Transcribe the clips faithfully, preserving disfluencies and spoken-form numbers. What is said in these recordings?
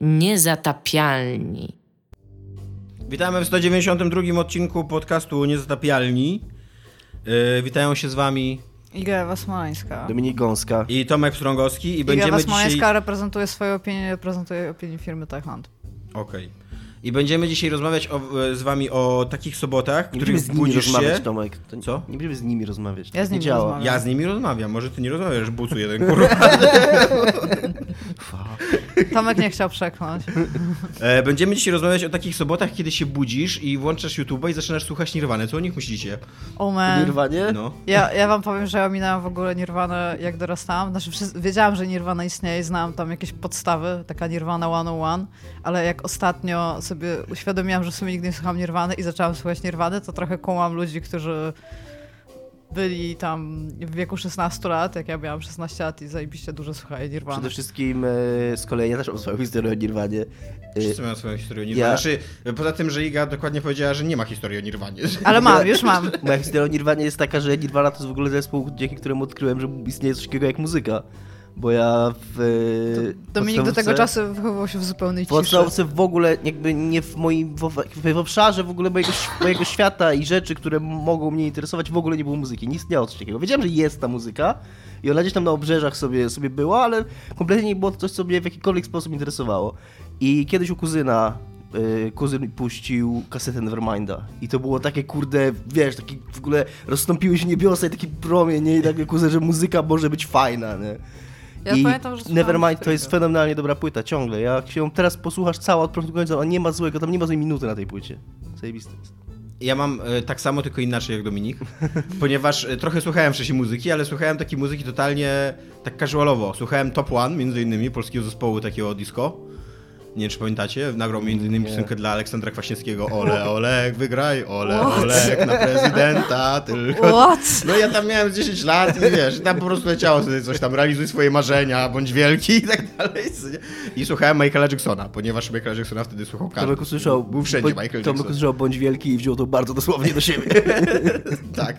Niezatapialni. Witamy w sto dziewięćdziesiątym drugim odcinku podcastu Niezatapialni. Yy, witają się z wami Iga Smoleńska, Dominik Gąska i Tomek Pstrągowski. I będziemy Iga Smoleńska dzisiaj... reprezentuje swoje opinie, reprezentuje opinię firmy Techland. Okej. Okay. I będziemy dzisiaj rozmawiać o, z wami o takich sobotach, nie których budzisz się... Rozmawiać, Tomek. To nie, Co? nie będziemy z nimi rozmawiać. Ja z nimi rozmawiam. Ja z nimi rozmawiam. Może ty nie rozmawiasz, bucu jeden, kurwa. Tomek nie chciał przekonać. Będziemy dzisiaj rozmawiać o takich sobotach, kiedy się budzisz i włączasz YouTube'a i zaczynasz słuchać Nirwany. Co o nich myślicie? O man. Nirwanie? No. Ja, ja wam powiem, że ja ominęłam w ogóle Nirwanę, jak dorastałam. Znaczy, wiedziałam, że Nirwana istnieje, znałam tam jakieś podstawy, taka Nirwana sto jeden, ale jak ostatnio sobie uświadomiłam, że w sumie nigdy nie słucham Nirwany i zaczęłam słuchać Nirwany, to trochę kłamam ludzi, którzy byli tam w wieku szesnaście lat, jak ja miałam szesnaście lat i zajebiście dużo słuchali Nirwany. Przede wszystkim e, z kolei ja też mam swoją historię o Nirwanie. E, Wszyscy mają swoją historię o Nirwanie. Ja... Znaczy, poza tym, że Iga dokładnie powiedziała, że nie ma historii o Nirwanie. Ale mam, już mam. Moja historia o Nirwanie jest taka, że Nirwana to jest w ogóle zespół, dzięki któremu odkryłem, że istnieje coś takiego jak muzyka. Bo ja w... Dominik do tego czasu wychowywał się w zupełnej ciszy. W podstawce w ogóle jakby nie w moim... w obszarze w ogóle mojego, mojego świata i rzeczy, które mogą mnie interesować, w ogóle nie było muzyki. Nie istniało coś takiego. Wiedziałem, że jest ta muzyka i ona gdzieś tam na obrzeżach sobie, sobie była, ale kompletnie nie było to coś, co mnie w jakikolwiek sposób interesowało. I kiedyś u kuzyna... kuzyn puścił kasetę Neverminda i to było takie, kurde, wiesz, taki w ogóle rozstąpiły się niebiosa i taki promień, nie? I tak kuzyn, że muzyka może być fajna, nie? Ja I pamiętam, że Nevermind to jest fenomenalnie dobra płyta, ciągle. Jak się ją teraz posłuchasz cała od początku do końca, ona nie ma złego, tam nie ma złej minuty na tej płycie. Zajebiste jest. Ja mam e, tak samo, tylko inaczej jak Dominik, ponieważ e, trochę słuchałem wcześniej muzyki, ale słuchałem takiej muzyki totalnie tak casualowo. Słuchałem Top One, między innymi polskiego zespołu takiego disco. Nie wiem, czy pamiętacie, nagrał między innymi piosenkę dla Aleksandra Kwaśniewskiego. Ole, Olek, wygraj, Ole, What? Olek na prezydenta, tylko... What? No ja tam miałem dziesięć lat i wiesz, tam po prostu leciało sobie coś tam, realizuj swoje marzenia, bądź wielki i tak dalej. I słuchałem Michaela Jacksona, ponieważ Michaela Jacksona wtedy słuchał każdy. Tomek usłyszał, był wszędzie Michael Jackson. Tomek usłyszał, bądź wielki i wziął to bardzo dosłownie do siebie. Tak.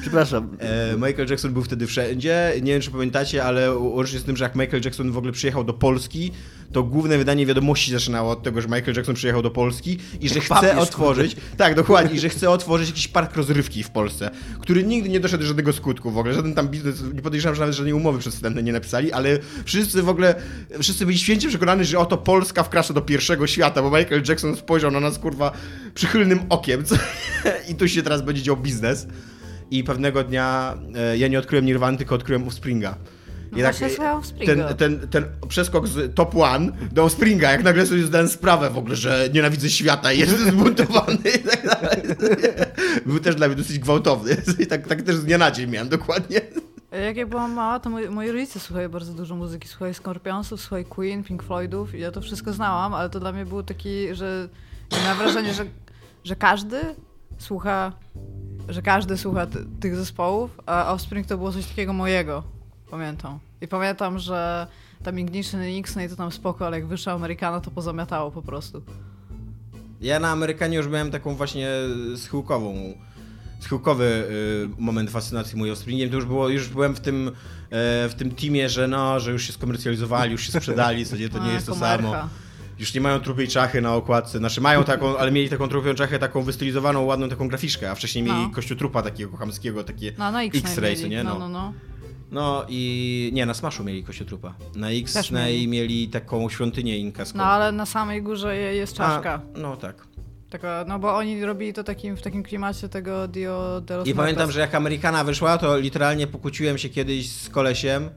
Przepraszam. E, Michael Jackson był wtedy wszędzie, nie wiem, czy pamiętacie, ale łącznie z tym, że jak Michael Jackson w ogóle przyjechał do Polski, to główne wydanie Wiadomości zaczynało od tego, że Michael Jackson przyjechał do Polski i że chce otworzyć, tak dokładnie, i że chce otworzyć jakiś park rozrywki w Polsce, który nigdy nie doszedł do żadnego skutku w ogóle, żaden tam biznes, nie podejrzewam, że nawet żadnej umowy przedwstępne nie napisali, ale wszyscy w ogóle, wszyscy byli święcie przekonani, że oto Polska wkracza do pierwszego świata, bo Michael Jackson spojrzał na nas, kurwa, przychylnym okiem co... i tu się teraz będzie dział biznes. I pewnego dnia e, ja nie odkryłem Nirwany, tylko odkryłem Offspringa. I tak, ten, ten, ten przeskok z Top One do Offspringa, jak nagle sobie zdałem sprawę w ogóle, że nienawidzę świata i jestem zbuntowany i tak dalej. Był też dla mnie dosyć gwałtowny. I tak, tak też z dnia na dzień miałem dokładnie. Jak ja byłam mała, to moi, moi rodzice słuchali bardzo dużo muzyki. Słuchali Scorpionsów, słuchali Queen, Pink Floydów i ja to wszystko znałam, ale to dla mnie było taki, że miałam wrażenie, że, że każdy słucha, że każdy słucha t- tych zespołów, a Offspring to było coś takiego mojego. Pamiętam. I pamiętam, że tam Ignition i X-Ray to tam spoko, ale jak wyszła Americana, to pozamiatało po prostu. Ja na Amerykanie już miałem taką właśnie schyłkową, schyłkowy moment fascynacji mój Offspringiem. To już było, już byłem w tym, w tym teamie, że no, że już się skomercjalizowali, już się sprzedali, w zasadzie to nie A, jest komercha. To samo. Już nie mają trupiej czachy na okładce. Znaczy mają taką, ale mieli taką trupią czachę, taką wystylizowaną, ładną taką graficzkę, a wcześniej mieli no. kościotrupa takiego chamskiego, takie no, no, X-Ray, co nie? No, no, no. No i nie, na Smashu mieli kościotrupa. Na X mieli. mieli taką świątynię inkaską. No ale na samej górze jest czaszka. A, no tak. Taka, no bo oni robili to takim, w takim klimacie tego Dio de los. I Mortos. Pamiętam, że jak Amerykana wyszła, to literalnie pokłóciłem się kiedyś z kolesiem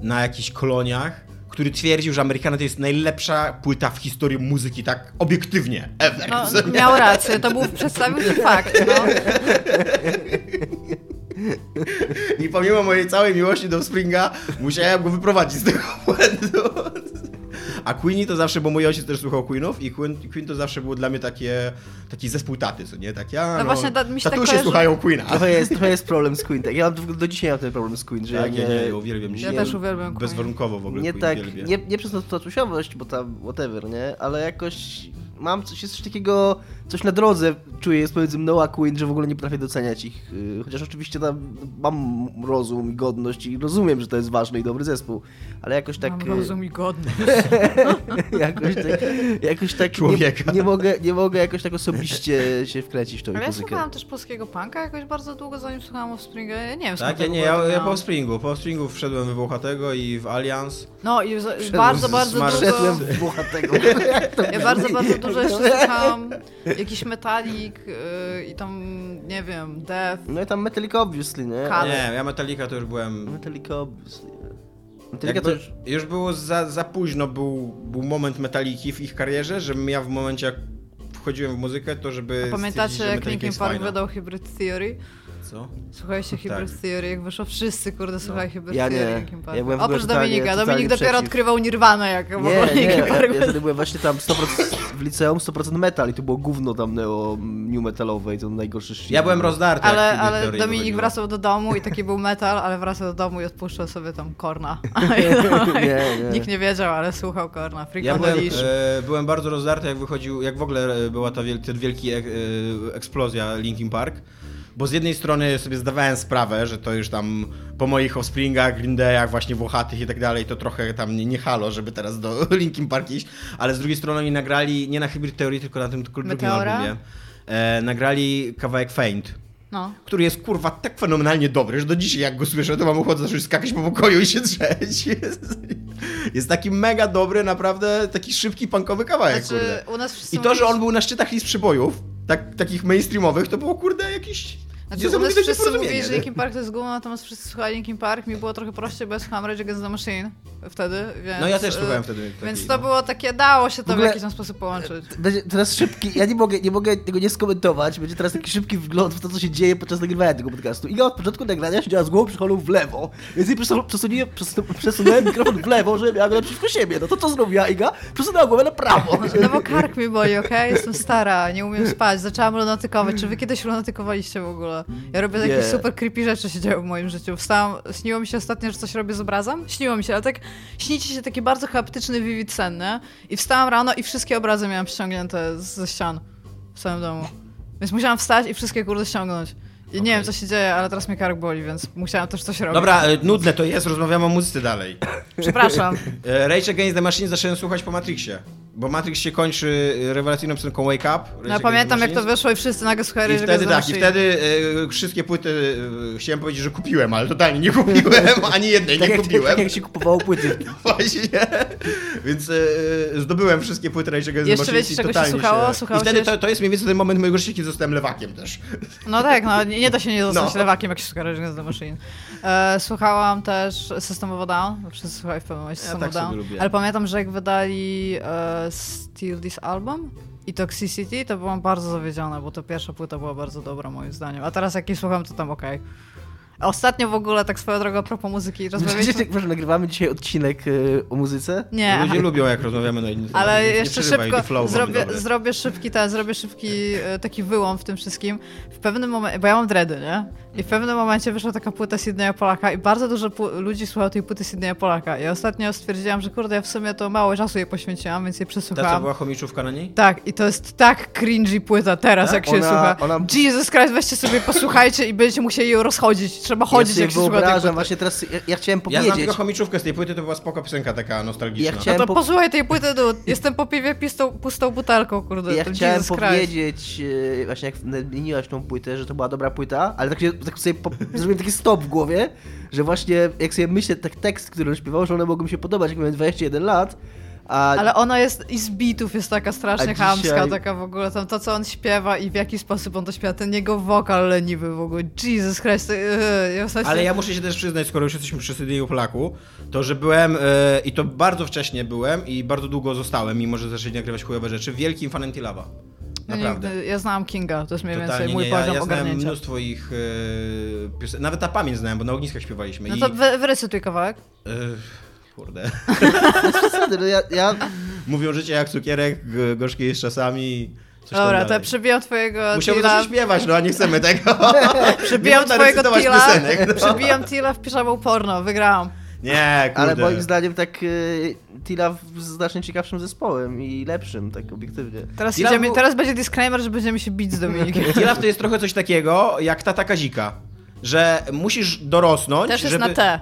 na jakichś koloniach, który twierdził, że Americana to jest najlepsza płyta w historii muzyki, tak obiektywnie. Ever. No, miał rację, to był przedstawił się fakt. No. I pomimo mojej całej miłości do Springa, musiałem go wyprowadzić z tego błędu. A Queenie to zawsze, bo mój ojciec też słuchał Queenów i Queen, Queen to zawsze było dla mnie takie, taki zespół taty, co nie? Tak, ja, no, no właśnie, da, mi się tatusie tak słuchają Queena. To jest, to jest problem z Queen. Tak. Ja do dzisiaj mam ten problem z Queen, że tak, ja nie... Ja, nie, uwielbiam, ja nie, też uwielbiam Queen. Bezwarunkowo w ogóle nie Queen tak, uwielbiam. Nie, nie przez tatusiowość, bo tam whatever, nie? Ale jakoś... mam coś, jest coś takiego, coś na drodze czuję, jest pomiędzy mną a Queen, że w ogóle nie potrafię doceniać ich. Chociaż oczywiście tam mam rozum i godność i rozumiem, że to jest ważny i dobry zespół, ale jakoś tak... Mam rozum i godność. jakoś tak, jakoś tak nie, nie, mogę, nie mogę jakoś tak osobiście się wkręcić w tą muzykę. Ale ja słuchałam też polskiego punka jakoś bardzo długo, zanim słuchałam Offspringa. Ja nie wiem, tak, ja, nie, ja, ja po Offspringu. Po Offspringu wszedłem w Włochatego i w Allianz. No i za, bardzo, z, bardzo dużo... Wszedłem w Włochatego. Ja bardzo, bardzo dużo jeszcze słuchałam jakiś Metallic yy, i tam, nie wiem, Death. No i tam Metallica obviously, nie? Kale. Nie, ja Metallica to już byłem... Metallica obviously. Metallica to już... już było za, za późno, był, był moment Metalliki w ich karierze, żebym ja w momencie jak wchodziłem w muzykę, to żeby... A pamiętacie, jak Linkin Park wydał Hybrid Theory? Co? Słuchajcie Hybrid tak. Theory, jak wyszło wszyscy, kurde, słuchaj no. Hybrid ja Theory. Ja ja oprócz Dominika. Dominik dopiero przeciw. odkrywał Nirvanę, jak w ogóle nie, nie, ja, ja wtedy byłem właśnie tam sto procent w liceum, sto procent metal i to było gówno tam neo new metalowe i to najgorsze szczyt. Ja byłem rozdarty. Ale, ale Dominik dochodziło. wracał do domu i taki był metal, ale wracał do domu i odpuszczał sobie tam Korna. nie, nie. Nikt nie wiedział, ale słuchał Korna. Ja byłem, e, byłem bardzo rozdarty, jak wychodził, jak w ogóle była ta wielka wielki ek, e, eksplozja Linkin Park. Bo z jednej strony sobie zdawałem sprawę, że to już tam po moich Offspringach, Green Dayach, właśnie Włochatych i tak dalej, to trochę tam nie, nie halo, żeby teraz do Linkin Park iść, ale z drugiej strony oni nagrali, nie na Hybrid Theory, tylko na tym tylko drugim albumie, e, nagrali kawałek Faint. No. Który jest, kurwa, tak fenomenalnie dobry, że do dzisiaj jak go słyszę, to mam ochotę zacząć skakać po pokoju i się drzeć. Jest, jest taki mega dobry, naprawdę taki szybki, punkowy kawałek, znaczy, kurde. U nas I to, że on był na szczytach list przybojów, tak, takich mainstreamowych, to było, kurde, jakiś... Znaczy, u nas wszyscy mówili, że Linkin Park to jest gówno, natomiast wszyscy słuchali Linkin Park. Mi było trochę prościej, bo ja słuchałam Rage Against the Machine wtedy, więc... No ja też słuchałem wtedy. Taki, więc to no. było takie, dało się to w, ogóle, w jakiś tam sposób połączyć. Będzie teraz szybki, ja nie mogę, nie mogę tego nie skomentować, będzie teraz taki szybki wgląd w to, co się dzieje podczas nagrywania tego podcastu. I ja od początku nagrania siedziała z głową przychylną w lewo, więc jej przesunąłem, przesunąłem mikrofon w lewo, żeby miała go naprzeciwko siebie. No to co zrobiła Iga? Przesunęła głowę na prawo. No bo kark mi boli, okej? Okay? Jestem stara, nie umiem spać, zaczęłam lunatykować. Czy wy kiedyś lunatykowaliście w ogóle? Ja robię takie yeah. super creepy rzeczy się działy w moim życiu. Wstałam, śniło mi się ostatnio, że coś robię z obrazem. Śniło mi się, ale tak śnicie się taki bardzo chaotyczny vivid senny. I wstałam rano i wszystkie obrazy miałam ściągnięte ze ścian w całym domu. Więc musiałam wstać i wszystkie kurde ściągnąć. I okay. nie wiem, co się dzieje, ale teraz mnie kark boli, więc musiałam też coś robić. Dobra, nudne to jest, rozmawiamy o muzyce dalej. Przepraszam. Rage Against the Machine zacząłem słuchać po Matrixie. Bo Matrix się kończy rewelacyjną piosenką Wake Up. Rage no pamiętam, jak to wyszło i wszyscy nagle słuchali. I wtedy tak, i wtedy y, wszystkie płyty y, chciałem powiedzieć, że kupiłem, ale totalnie nie kupiłem, ani jednej tak nie jak, kupiłem. Tak jak się kupowało płyty. Właśnie. Więc y, zdobyłem wszystkie płyty Rage Against the Machine. Jeszcze wiecie, czego się słuchało? Słuchało I wtedy się... to, to jest mniej więcej ten moment mojego życia, kiedy zostałem lewakiem też. No tak, no nie, nie da się nie zostać no. lewakiem, jak się słucha Rage Against the Machine. E, słuchałam też System of a Down, bo wszyscy słuchali w pewnym momencie System of a Down. Ale pamiętam, że jak wydali... E, Steal This Album i Toxicity, to byłam bardzo zawiedziona, bo to pierwsza płyta była bardzo dobra moim zdaniem. A teraz jak jej słucham, to tam okej. Okay. Ostatnio w ogóle, tak swoją drogą, a propos muzyki rozmawialiśmy... Wiecie, może nagrywamy dzisiaj odcinek y, o muzyce? Nie. Ludzie ale... lubią, jak rozmawiamy na inny temat. Ale nie jeszcze szybko zrobię, zrobię szybki, ta, zrobię szybki y, taki wyłom w tym wszystkim. W pewnym momencie, bo ja mam dready, nie? I w pewnym momencie wyszła taka płyta Sidneya Polaka i bardzo dużo pu- ludzi słuchało tej płyty Sidneya Polaka. I ostatnio stwierdziłam, że kurde, ja w sumie to mało czasu jej poświęciłam, więc jej przesłuchałam. Ta, co była chomiczówka na niej? Tak. I to jest tak cringy płyta teraz, tak? jak się ona, słucha. Ona... Jesus Christ, weźcie sobie, posłuchajcie i będziecie musieli ją rozchodzić. Trzeba chodzić, ja jak się słucha właśnie teraz, ja, ja chciałem powiedzieć... Ja znam tylko chomiczówkę z tej płyty, to była spoko piosenka taka nostalgiczna. Ja no to po... posłuchaj tej płyty, no, jestem po piwie pistą, pustą butelką, kurde. Ja chciałem Jesus powiedzieć, Christ. Właśnie jak zmieniłaś tą płytę, że to była dobra płyta, ale tak się tak sobie po, zrobiłem taki stop w głowie, że właśnie jak sobie myślę, tak tekst, który śpiewał, że one mogą mi się podobać, jak miałem dwadzieścia jeden lat, a... Ale ona jest i z bitów jest taka strasznie dzisiaj... chamska, taka w ogóle tam to, co on śpiewa i w jaki sposób on to śpiewa, ten jego wokal leniwy w ogóle, Jesus Christ. Ja w sensie... Ale ja muszę się też przyznać, skoro już jesteśmy przy Sidneyu Polaku, to że byłem, yy, i to bardzo wcześnie byłem i bardzo długo zostałem, mimo że zaczęli nagrywać chujowe rzeczy, wielkim fanem Tilawa. Naprawdę. Ja znałam Kinga, to jest mniej więcej Totalnie mój nie, poziom ja, ja ogarnięcia. Ja mnóstwo ich yy, piosenek, nawet na pamięć znałem, bo na ogniskach śpiewaliśmy. No i... to wy, wyrecytuj kawałek. Yy, kurde. no ja, ja... Mówią życie jak cukierek, gorzkie jest czasami. Dobra, to ja przebijam twojego Musiałbym Tila. Musiałbym śpiewać, no a nie chcemy tego. przebijam twojego Tila, piosenek, no. przebijam Tila w piżamą porno, wygrałam. Nie, kurde. Ale moim zdaniem tak Tilaw znacznie ciekawszym zespołem i lepszym, tak obiektywnie. Teraz, jedziemy, był... teraz będzie disclaimer, że będziemy się bić z Dominikiem. Tilaw to jest trochę coś takiego jak tata Kazika, że musisz dorosnąć, Też jest żeby... na te.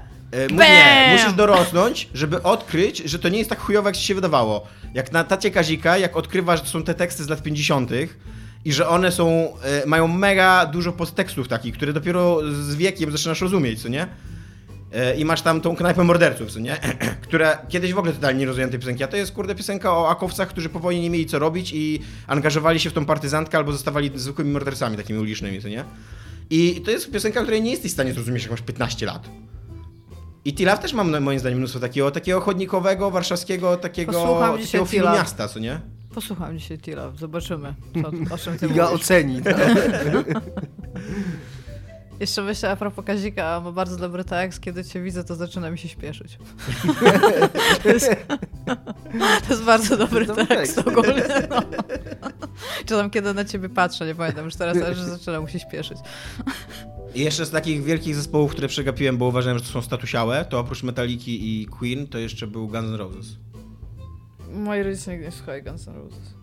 Mówi, nie, musisz dorosnąć, żeby odkryć, że to nie jest tak chujowe, jak ci się wydawało. Jak na tacie Kazika, jak odkrywasz, że to są te teksty z lat pięćdziesiątych i że one są, mają mega dużo podtekstów takich, które dopiero z wiekiem zaczynasz rozumieć, co nie? I masz tam tą knajpę morderców, co nie? Która kiedyś w ogóle totalnie nie rozumiałem tej piosenki, a to jest kurde piosenka o akowcach, którzy po wojnie nie mieli co robić i angażowali się w tą partyzantkę albo zostawali zwykłymi mordercami takimi ulicznymi, co nie? I to jest piosenka, której nie jesteś w stanie zrozumieć, jak masz piętnaście lat. I Tilaw też mam, moim zdaniem, mnóstwo takiego, takiego chodnikowego, warszawskiego, takiego, takiego filmu Tilaw. Miasta, co nie? Posłucham dzisiaj Tilaw, zobaczymy, co, o czym ty Iga mówisz. Oceni. No. Jeszcze myślę a propos Kazika, ma bardzo dobry tekst, kiedy cię widzę, to zaczyna mi się śpieszyć. to, jest, to jest bardzo dobry, dobry tekst, tekst ogólnie. No. Czy tam kiedy na ciebie patrzę, nie pamiętam już teraz, ale że zaczyna mu się śpieszyć. I jeszcze z takich wielkich zespołów, które przegapiłem, bo uważałem, że to są statusiałe, to oprócz Metalliki i Queen, to jeszcze był Guns N' Roses. Moi rodzice nigdy nie słuchali Guns N' Roses.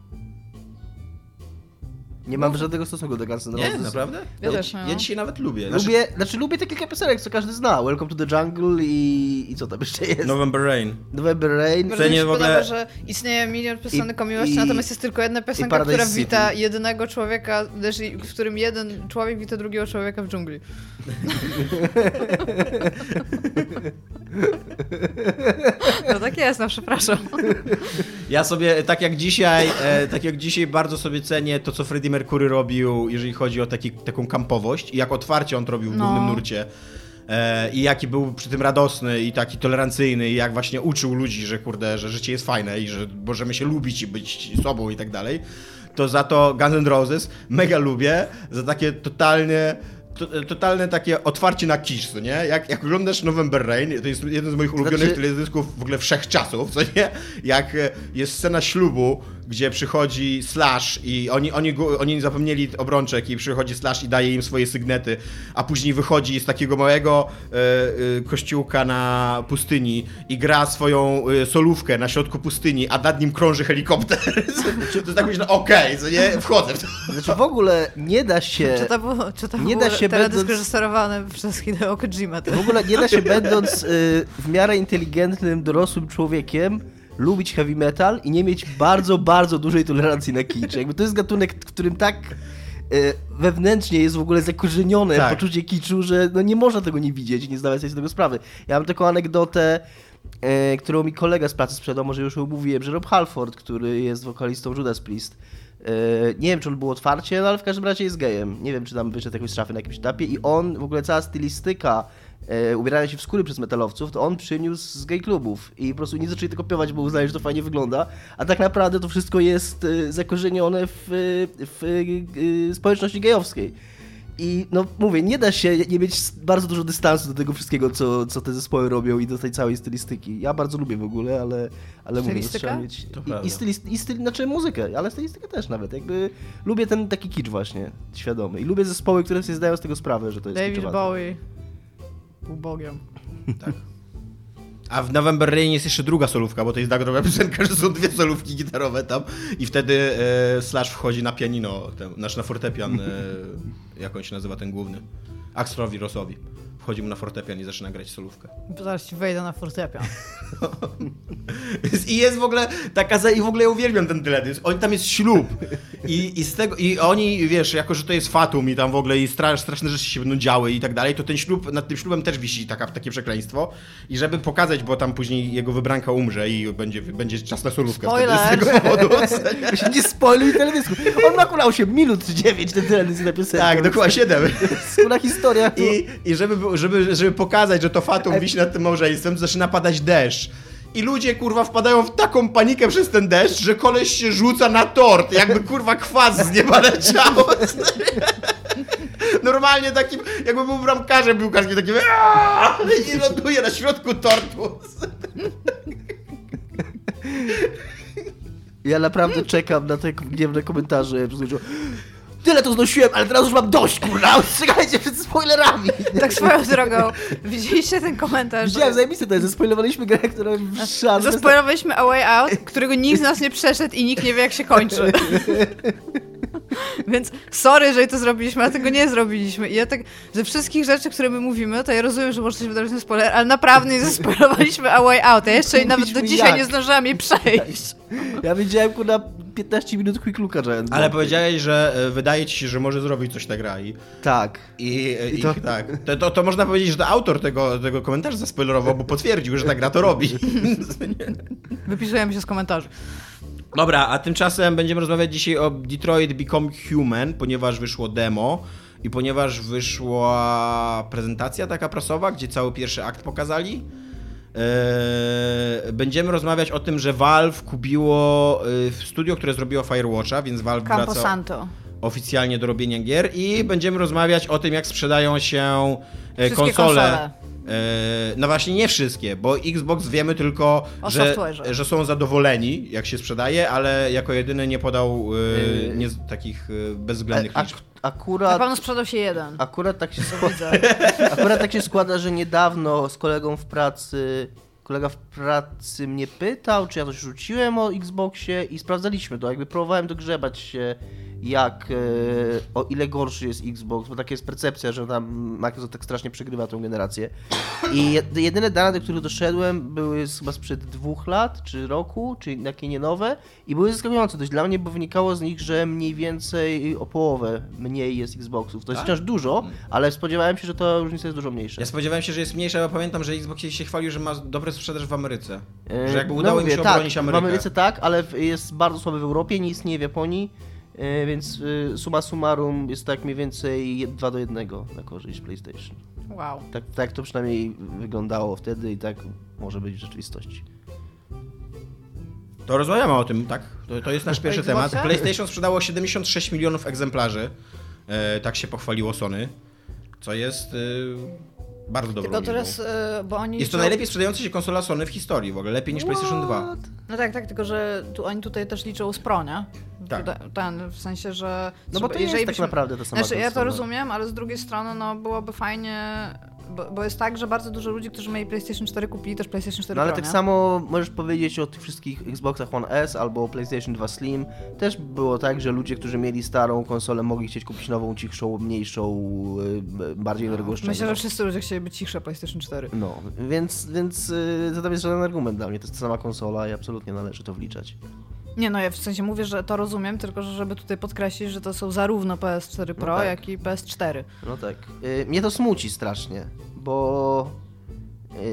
Nie mam żadnego stosunku do Guns N' Roses. Nie, naprawdę? Ja, ja, też, no. ja dzisiaj nawet lubię. Znaczy... lubię. Znaczy lubię te kilka piosenek, co każdy zna. Welcome to the Jungle i... i co tam jeszcze jest? November Rain. November Rain. Bardzo mi się ogóle... podoba, że istnieje milion piosenek o miłości, i... natomiast jest tylko jedna piosenka, która wita City. jednego człowieka, w którym jeden człowiek wita drugiego człowieka w dżungli. No tak jest, no przepraszam. Ja sobie, tak jak dzisiaj, e, tak jak dzisiaj bardzo sobie cenię to, co Freddie Mercury robił, jeżeli chodzi o taki, taką kampowość i jak otwarcie on to robił w no. głównym nurcie e, i jaki był przy tym radosny i taki tolerancyjny i jak właśnie uczył ludzi, że kurde, że życie jest fajne i że możemy się lubić i być sobą i tak dalej, to za to Guns N' Roses mega lubię, za takie totalnie To, totalne takie otwarcie na kisz, co nie? Jak, jak oglądasz November Rain, to jest jeden z moich ulubionych znaczy... teledysków w ogóle wszechczasów, co nie? Jak jest scena ślubu, gdzie przychodzi Slash i oni, oni, oni zapomnieli obrączek i przychodzi Slash i daje im swoje sygnety, a później wychodzi z takiego małego y, y, kościółka na pustyni i gra swoją y, solówkę na środku pustyni, a nad nim krąży helikopter. To tak myślę, okej, co nie? Wchodzę w to. Znaczy w ogóle nie da się... Czy to było, czy to nie da się będąc... przez Hideo Kojima. To... W ogóle nie da się będąc y, w miarę inteligentnym, dorosłym człowiekiem lubić heavy metal i nie mieć bardzo, bardzo dużej tolerancji na kicz. Jakby to jest gatunek, w którym tak y, wewnętrznie jest w ogóle zakorzenione tak. poczucie kiczu, że no nie można tego nie widzieć i nie zdawać sobie z tego sprawy. Ja mam taką anegdotę, y, którą mi kolega z pracy sprzedał, może już ją mówiłem, że Rob Halford, który jest wokalistą Judas Priest, nie wiem, czy on był otwarcie, no ale w każdym razie jest gejem. Nie wiem, czy tam wyszedł jakąś szafę na jakimś etapie i on, w ogóle cała stylistyka e, ubierania się w skóry przez metalowców, to on przyniósł z gay klubów i po prostu nie zaczęli tego kopiować, bo uznali, że to fajnie wygląda, a tak naprawdę to wszystko jest e, zakorzenione w, w, w e, społeczności gejowskiej. I no mówię, nie da się nie mieć bardzo dużo dystansu do tego wszystkiego, co, co te zespoły robią i do tej całej stylistyki. Ja bardzo lubię w ogóle, ale, ale mówię, że trzeba mieć... I, i, stylist, i styl, znaczy muzykę, ale stylistykę też nawet. Jakby lubię ten taki kicz właśnie, świadomy. I lubię zespoły, które sobie zdają z tego sprawę, że to jest David kiczowate. Bowie był bogiem. Tak. A w November Rain jest jeszcze druga solówka, bo to jest tak droga piosenka, że są dwie solówki gitarowe tam i wtedy e, Slash wchodzi na pianino, ten, znaczy na fortepian, e, jak on się nazywa ten główny, Axelowi Rossowi. Wchodzi mu na fortepian i zaczyna grać solówkę. Zaraz ci wejdę na fortepian. I jest w ogóle taka, i w ogóle ja uwielbiam ten teledysk. Oni tam jest ślub i, i z tego, i oni, wiesz, jako że to jest fatum i tam w ogóle i strasz, straszne rzeczy się będą działy i tak dalej, to ten ślub, nad tym ślubem też wisi taka, takie przekleństwo i żeby pokazać, bo tam później jego wybranka umrze i będzie, będzie czas na solówkę. Spoiler! Z tego powodu. Nie spoiluj teledysku. On ma akurat osiem minut czy dziewięć ten teledysk na piosenkę. Tak, dokładnie siedem. Skóra historia. I, i żeby było Żeby, żeby pokazać, że to fatum wisi nad tym małżeństwem, zaczyna padać deszcz. I ludzie, kurwa, wpadają w taką panikę przez ten deszcz, że koleś się rzuca na tort, jakby, kurwa, kwas z nieba leciał. Normalnie takim, jakby był bramkarzem piłkarskim, takim i ląduje na środku tortu. Ja naprawdę czekam na te gniewne komentarze. tyle to znosiłem, ale teraz już mam dość, kurna, ostrzegajcie przed spoilerami. Tak swoją drogą, widzieliście ten komentarz? Widziałem, zajebiste to jest, zaspoilowaliśmy grę, którą szans... Zaspoilowaliśmy A Way Out, którego nikt z nas nie przeszedł i nikt nie wie, jak się kończy. Więc sorry, że to zrobiliśmy, ale tego nie zrobiliśmy. I ja tak, ze wszystkich rzeczy, które my mówimy, to ja rozumiem, że może coś wydarzyć na spoiler, ale naprawdę nie zaspoilowaliśmy A Way Out. Ja jeszcze i nawet do dzisiaj jak? nie zdążyłam jej przejść. Ja widziałem na piętnaście minut quick looka, że... Ale powiedziałeś, że wydaje ci się, że może zrobić coś na gra i... Tak. I, I, i to... tak. To, to, to można powiedzieć, że to autor tego, tego komentarza zaspoilerował, bo potwierdził, że ta gra to robi. Wypisujemy się z komentarzy. Dobra, a tymczasem będziemy rozmawiać dzisiaj o Detroit Become Human, ponieważ wyszło demo i ponieważ wyszła prezentacja taka prasowa, gdzie cały pierwszy akt pokazali. Eee, będziemy rozmawiać o tym, że Valve kupiło y, studio, które zrobiło Firewatcha, więc Valve Campo wraca Santo. oficjalnie do robienia gier i będziemy rozmawiać o tym, jak sprzedają się konsole. konsole. No właśnie nie wszystkie, bo Xbox wiemy tylko, że, że są zadowoleni, jak się sprzedaje, ale jako jedyny nie podał yy, nie, takich bezwzględnych ak- liczb. Akurat, na pewno sprzedał się jeden. Akurat tak się, składa, akurat tak się składa, że niedawno z kolegą w pracy, kolega w pracy mnie pytał, czy ja coś rzuciłem o Xboxie i sprawdzaliśmy to, jakby próbowałem dogrzebać się. Jak, o ile gorszy jest Xbox, bo taka jest percepcja, że tam Microsoft tak strasznie przegrywa tą generację. I jedyne dane, do których doszedłem, były chyba sprzed dwóch lat, czy roku, czy takie nie nowe i były zaskakujące dość dla mnie, bo wynikało z nich, że mniej więcej o połowę mniej jest Xboxów. To jest wciąż dużo, ale spodziewałem się, że ta różnica jest dużo mniejsza. Ja spodziewałem się, że jest mniejsza, bo pamiętam, że Xbox się chwalił, że ma dobre sprzedaż w Ameryce. Że jakby udało no mówię, im się tak, obronić Amerykę. W Ameryce tak, ale jest bardzo słaby w Europie, nie istnieje w Japonii. Yy, więc yy, summa summarum jest tak mniej więcej dwa do jednego na korzyść PlayStation. Wow. Tak, tak to przynajmniej wyglądało wtedy i tak może być w rzeczywistości. To rozmawiamy o tym, tak? To, to jest nasz pierwszy temat. PlayStation sprzedało siedemdziesiąt sześć milionów egzemplarzy. Yy, tak się pochwaliło Sony. Co jest... Yy... Bardzo dobrą Tylko teraz, bo oni Jest to najlepiej sprzedająca się konsola Sony w historii w ogóle, lepiej niż What? PlayStation dwa. No tak, tak, tylko że tu, oni tutaj też liczą z pro, nie? Tak. Ten, w sensie, że... No bo to jeżeli jest byśmy... tak naprawdę to samo. Znaczy, ja to rozumiem, ale z drugiej strony no byłoby fajnie... Bo, bo jest tak, że bardzo dużo ludzi, którzy mieli PlayStation cztery, kupili też PlayStation cztery no, ale Pro, tak nie? samo możesz powiedzieć o tych wszystkich Xboxach One S albo PlayStation dwa Slim. Też było tak, że ludzie, którzy mieli starą konsolę, mogli chcieć kupić nową, cichszą, mniejszą, bardziej energooszczędną. Myślę, że wszyscy ludzie chcieli być cichsze PlayStation cztery. No, więc, więc to tam jest żaden argument dla mnie. To jest ta sama konsola i absolutnie należy to wliczać. Nie no, ja w sensie mówię, że to rozumiem, tylko że żeby tutaj podkreślić, że to są zarówno P S cztery Pro, no tak. jak i P S cztery. No tak. Yy, mnie to smuci strasznie, bo yy,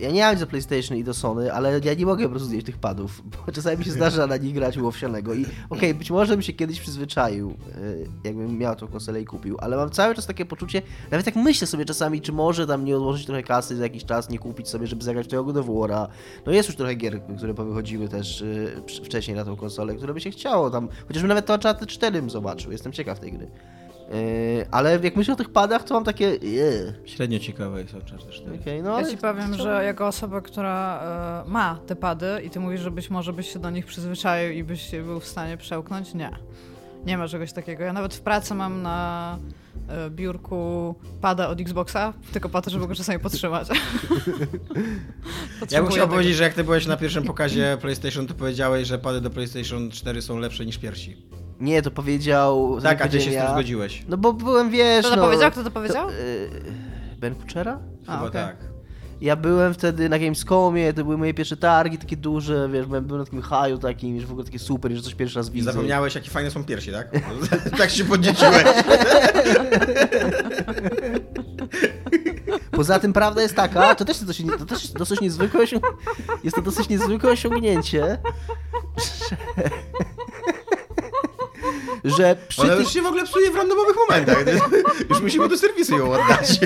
ja nie mam nic do PlayStation i do Sony, ale ja nie mogę po prostu zjeść tych padów, bo czasami mi się zdarza na nich grać łowsianego i okej, okay, być może bym się kiedyś przyzwyczaił, yy, jakbym miał tą konsolę i kupił, ale mam cały czas takie poczucie, nawet jak myślę sobie czasami, czy może tam nie odłożyć trochę kasy za jakiś czas, nie kupić sobie, żeby zagrać tego God of War'a. No jest już trochę gier, które wychodziły też yy, wcześniej na tą konsolę, które by się chciało tam, chociażby nawet to Uncharted cztery bym zobaczył, jestem ciekaw tej gry. Yy, ale jak myślę o tych padach, to mam takie... Yy. Średnio ciekawe jest Uncharted cztery. Okay, no, ja ci powiem, to... że jako osoba, która yy, ma te pady i ty mówisz, że być może byś się do nich przyzwyczaił i byś się był w stanie przełknąć, nie. Nie ma czegoś takiego. Ja nawet w pracy mam na yy, biurku pada od Xboxa, tylko po to, żeby go czasami podtrzymać. Ja bym chciał tego. powiedzieć, że jak ty byłeś na pierwszym pokazie PlayStation, to powiedziałeś, że pady do PlayStation cztery są lepsze niż piersi. Nie, to powiedział... Tak, a ty się z tym zgodziłeś. No bo byłem, wiesz... Kto to no, powiedział? Kto to powiedział? To, yy, Ben Kuchera? Chyba okay. tak. Ja byłem wtedy na Gamescomie, to były moje pierwsze targi, takie duże, wiesz, byłem na takim haju takim, że w ogóle takie super, że coś pierwszy raz widzę. Zapomniałeś, jakie fajne są piersi, tak? Tak się podnieciłeś. Poza tym prawda jest taka, to też jest dosyć, to też jest dosyć niezwykłe osiągnięcie, jest to dosyć niezwykłe osiągnięcie, że... Że przy Ona tych... już się w ogóle psuje w randomowych momentach. Już musimy do serwisu ją oddać.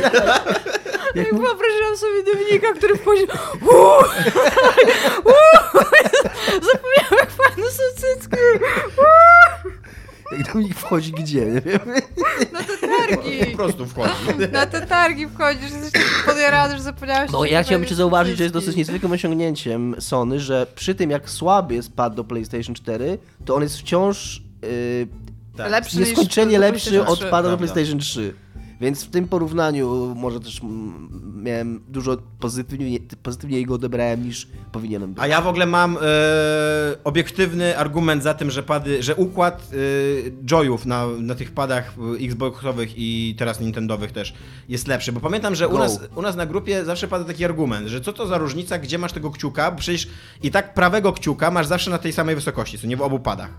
Jak wyobrażam sobie Dominika, który wchodził... Uuuu! Zapomniałem, jak fajne są cycki! Jak Dominik wchodzi gdzie? Nie wiem. Na te targi! Po prostu wchodzi. Na te targi wchodzisz, jesteś podjarany, że zapomniałeś... No ja chciałbym cię zauważyć, że jest dosyć niezwykłym osiągnięciem Sony, że przy tym, jak słaby jest pad do PlayStation cztery, to on jest wciąż... Yy, Tak. Lepszy nieskończenie lepszy od pada do PlayStation trzy. Więc w tym porównaniu może też miałem dużo pozytywnie, pozytywniej go odebrałem niż powinienem być. A ja w ogóle mam e, obiektywny argument za tym, że, pady, że układ e, joyów na, na tych padach Xboxowych i teraz Nintendowych też jest lepszy. Bo pamiętam, że u nas, u nas na grupie zawsze pada taki argument, że co to za różnica, gdzie masz tego kciuka, bo przecież i tak prawego kciuka masz zawsze na tej samej wysokości, co nie w obu padach.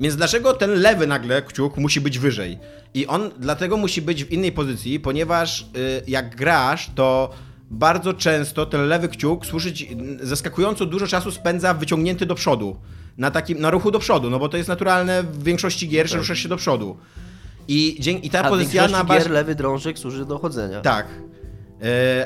Więc dlaczego ten lewy nagle kciuk musi być wyżej? I on dlatego musi być w innej pozycji, ponieważ y, jak grasz, to bardzo często ten lewy kciuk służyć, zaskakująco dużo czasu spędza wyciągnięty do przodu. Na takim, na ruchu do przodu, no bo to jest naturalne w większości gier, że tak. Ruszasz się do przodu. I, dzięki, i ta A pozycja na baz... gier lewy drążek służy do chodzenia. Tak.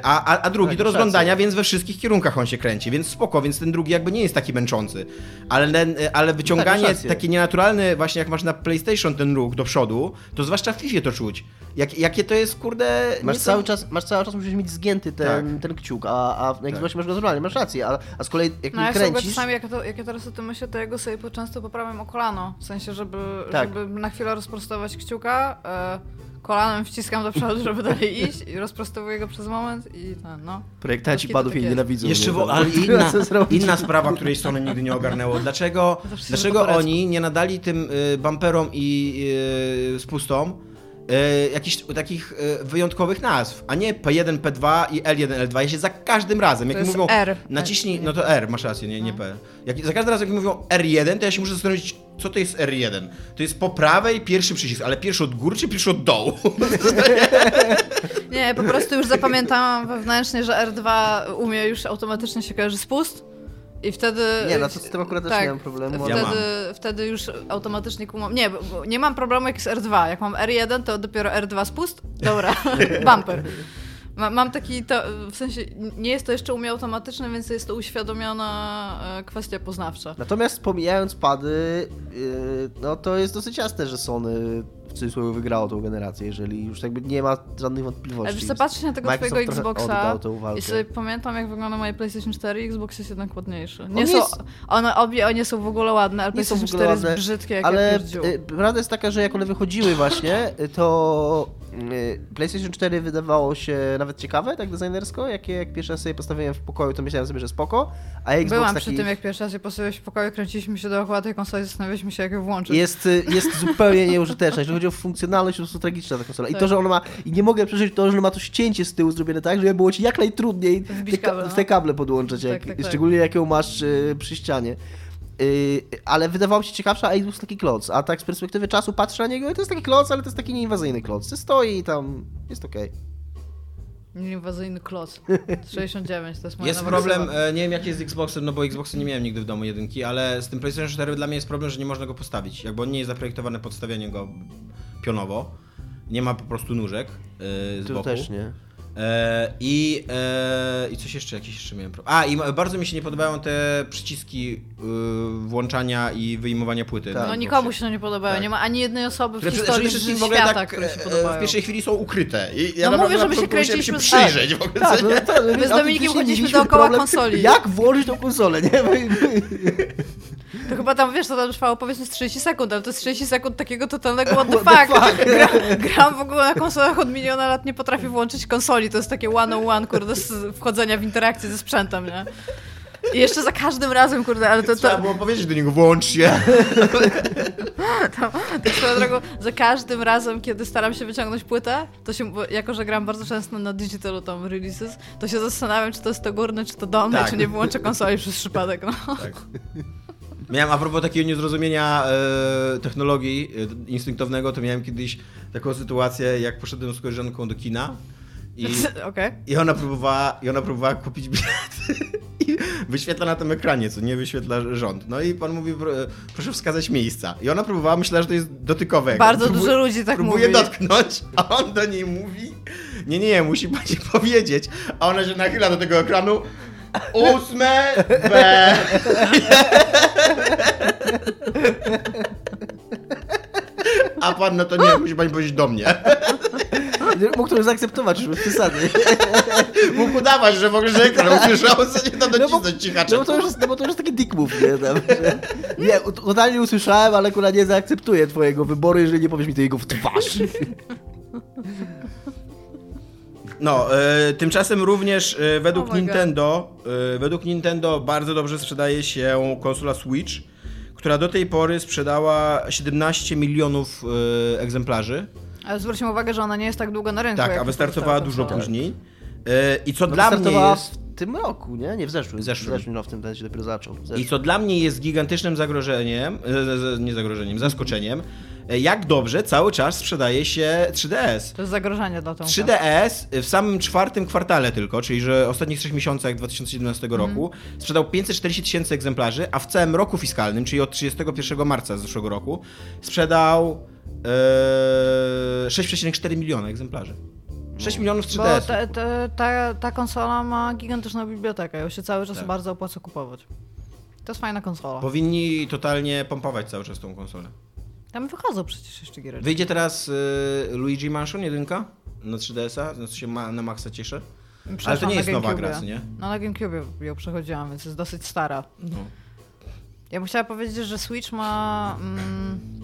A, a, a drugi tak, do rozglądania, szansę. Więc we wszystkich kierunkach on się kręci, więc spoko, więc ten drugi jakby nie jest taki męczący. Ale, ale wyciąganie, tak, taki nienaturalny, właśnie jak masz na PlayStation ten ruch do przodu, to zwłaszcza w FIFA to czuć. Jak, jakie to jest, kurde... Masz nieco... cały czas, masz cały czas musisz mieć zgięty ten, tak. ten kciuk, a, a w Xboxie tak. masz go normalnie, masz rację, a, a z kolei jak no, nie kręcisz... No czasami, jak, to, jak ja teraz o tym myślę, to ja go sobie często poprawiam o kolano, w sensie, żeby, tak. żeby na chwilę rozprostować kciuka, y- kolanem wciskam do przodu, żeby dalej iść i rozprostowuję go przez moment i ten, no. Projektanci padów jej nienawidzą. Jeszcze wo- ale inna, inna sprawa, której Sony nigdy nie ogarnęło. Dlaczego, dlaczego oni nie nadali tym y, bumperom i y, spustom y, jakichś takich y, wyjątkowych nazw, a nie P jeden, P dwa i L jeden, L dwa. Ja się za każdym razem, jak mi mówią R. naciśnij, no to R, masz rację, nie, nie P. Jak, za każdym razem, jak mi mówią R jeden, to ja się muszę zastanowić, co to jest R jeden? To jest po prawej pierwszy przycisk, ale pierwszy od góry czy pierwszy od dołu? Nie, po prostu już zapamiętałam wewnętrznie, że R dwa u mnie już automatycznie się kojarzy spust i wtedy... Nie, no to z tym akurat tak, też nie mam problemu. Wtedy, ja wtedy już automatycznie kumam... Nie, bo nie mam problemu jak z R dwa. Jak mam R jeden, to dopiero R dwa spust, dobra, bumper. Mam taki, to, w sensie nie jest to jeszcze u mnie automatyczne, więc jest to uświadomiona kwestia poznawcza. Natomiast pomijając pady, no to jest dosyć jasne, że Sony w cudzysłowie wygrało tą generację, jeżeli już jakby nie ma żadnych wątpliwości. Ale wiesz, patrzcie na tego Microsoft swojego Xboxa i sobie pamiętam, jak wygląda moje PlayStation cztery i Xbox jest jednak ładniejszy. Nie są, jest... One obie one są w ogóle ładne, ale PlayStation cztery ładne, jest brzydkie, jak ale ja y, prawda jest taka, że jak one wychodziły właśnie, to y, PlayStation cztery wydawało się nawet ciekawe, tak designersko, jakie jak pierwszy raz sobie postawiłem w pokoju, to myślałem sobie, że spoko, a Xbox Byłam taki... przy tym, jak pierwszy raz je postawiłeś w pokoju, kręciliśmy się dookoła tej konsoli, zastanawialiśmy się, jak ją włączyć. Jest, jest zupełnie nieużyteczna. O funkcjonalność po prostu tragiczna ta konsola. I tak. to, że ona ma... I nie mogę przeżyć to, że ona ma to ścięcie z tyłu zrobione tak, żeby było ci jak najtrudniej te, kable, te kable podłączać, jak, tak, tak, tak. szczególnie jak ją masz y, przy ścianie. Y, ale wydawało się ciekawsza, a Xbox taki kloc. A tak z perspektywy czasu patrzę na niego i to jest taki kloc, ale to jest taki nieinwazyjny kloc. To stoi i tam jest okej. Okay. Nieinwazyjny kloc. sześćdziesiąt dziewięć to jest moja Jest problem, e, nie wiem jak jest z Xboxem, no bo Xboxa nie miałem nigdy w domu jedynki, ale z tym PlayStation cztery dla mnie jest problem, że nie można go postawić, jakby on nie jest zaprojektowane podstawianie go pionowo. Nie ma po prostu nóżek e, z tu boku. Też nie. E, i, e, I coś jeszcze, jakiś jeszcze miałem problem. A i bardzo mi się nie podobają te przyciski y, włączania i wyjmowania płyty. Tak, no nikomu się to nie podobają, tak. nie ma ani jednej osoby w historii świata, tak, które się podobają. W pierwszej chwili są ukryte. I ja no mówię, żeby się kręcić się przyjrzeć w ogóle. Tak, no, tak, my z Dominikiem chodziliśmy dookoła problem, konsoli. Jak włożyć tą konsolę, nie? To chyba tam, wiesz, to tam trwało powiedzmy z trzydzieści sekund, ale to jest trzydzieści sekund takiego totalnego what the fuck. Gra, gram w ogóle na konsolach od miliona lat, nie potrafię włączyć konsoli, to jest takie one on one, kurde, wchodzenia w interakcję ze sprzętem, nie? I jeszcze za każdym razem, kurde, ale to... to... Trzeba było powiedzieć do niego, włącz się. to, to swoją drogą, za każdym razem, kiedy staram się wyciągnąć płytę, to się, jako że gram bardzo często na digitalu tam releases, to się zastanawiam, czy to jest to górne, czy to dolne, tak. czy nie wyłączę konsoli przez przypadek, no. Tak. Miałem, a propos takiego niezrozumienia e, technologii e, instynktownego, to miałem kiedyś taką sytuację, jak poszedłem z koleżanką do kina i, okay. i, ona, próbowała, i ona próbowała kupić bilet i wyświetla na tym ekranie, co nie wyświetla rząd. No i pan mówi, proszę wskazać miejsca. I ona próbowała, myślała, że to jest dotykowego. Bardzo Próbuj, dużo ludzi tak próbuje mówi. Próbuje dotknąć, a on do niej mówi, nie, nie, musi pani powiedzieć, a ona się nachyla do tego ekranu, ósme B. A pan na to nie, musi pani powiedzieć do mnie. mógł to już zaakceptować, już bez przesady. Mógł udawać, że w ogóle rzekł, ale usłyszał, że nie tam docisnąć cichacza. No, no bo to już jest taki dick move, nie? Tam, że... Nie, totalnie usłyszałem, ale akurat nie zaakceptuję twojego wyboru, jeżeli nie powiesz mi tego w twarz. No, y, tymczasem również y, według oh Nintendo, y, według Nintendo bardzo dobrze sprzedaje się konsola Switch, która do tej pory sprzedała siedemnaście milionów y, egzemplarzy. Ale zwróćmy uwagę, że ona nie jest tak długo na rynku. Tak, a wystartowała dużo to... później. Yy, I co no dla mnie jest... w tym roku, nie? Nie, w zeszłym. W zeszłym, w zeszłym no w tym będzie dopiero zaczął. I co dla mnie jest gigantycznym zagrożeniem, yy, nie zagrożeniem, zaskoczeniem, yy, jak dobrze cały czas sprzedaje się trzy D S. To jest zagrożenie dla tą trzy D S w samym czwartym kwartale tylko, czyli że ostatnich trzech miesiącach dwa tysiące siedemnastego roku mm. sprzedał pięćset czterdzieści tysięcy egzemplarzy, a w całym roku fiskalnym, czyli od trzydziestego pierwszego marca zeszłego roku, sprzedał... sześć przecinek cztery miliona egzemplarzy. sześć milionów trzy D S. Bo te, te, ta, ta konsola ma gigantyczną bibliotekę, ją się cały czas tak. bardzo opłaca kupować. To jest fajna konsola. Powinni totalnie pompować cały czas tą konsolę. Tam wychodzą przecież jeszcze giereczki. Wyjdzie teraz y, Luigi Mansion jeden na trzy D S-a, na co się ma, na maksa cieszę. Ale to nie jest nowa gra, nie? No na GameCube ją przechodziłam, więc jest dosyć stara. No. Ja bym chciała powiedzieć, że Switch ma... Mm,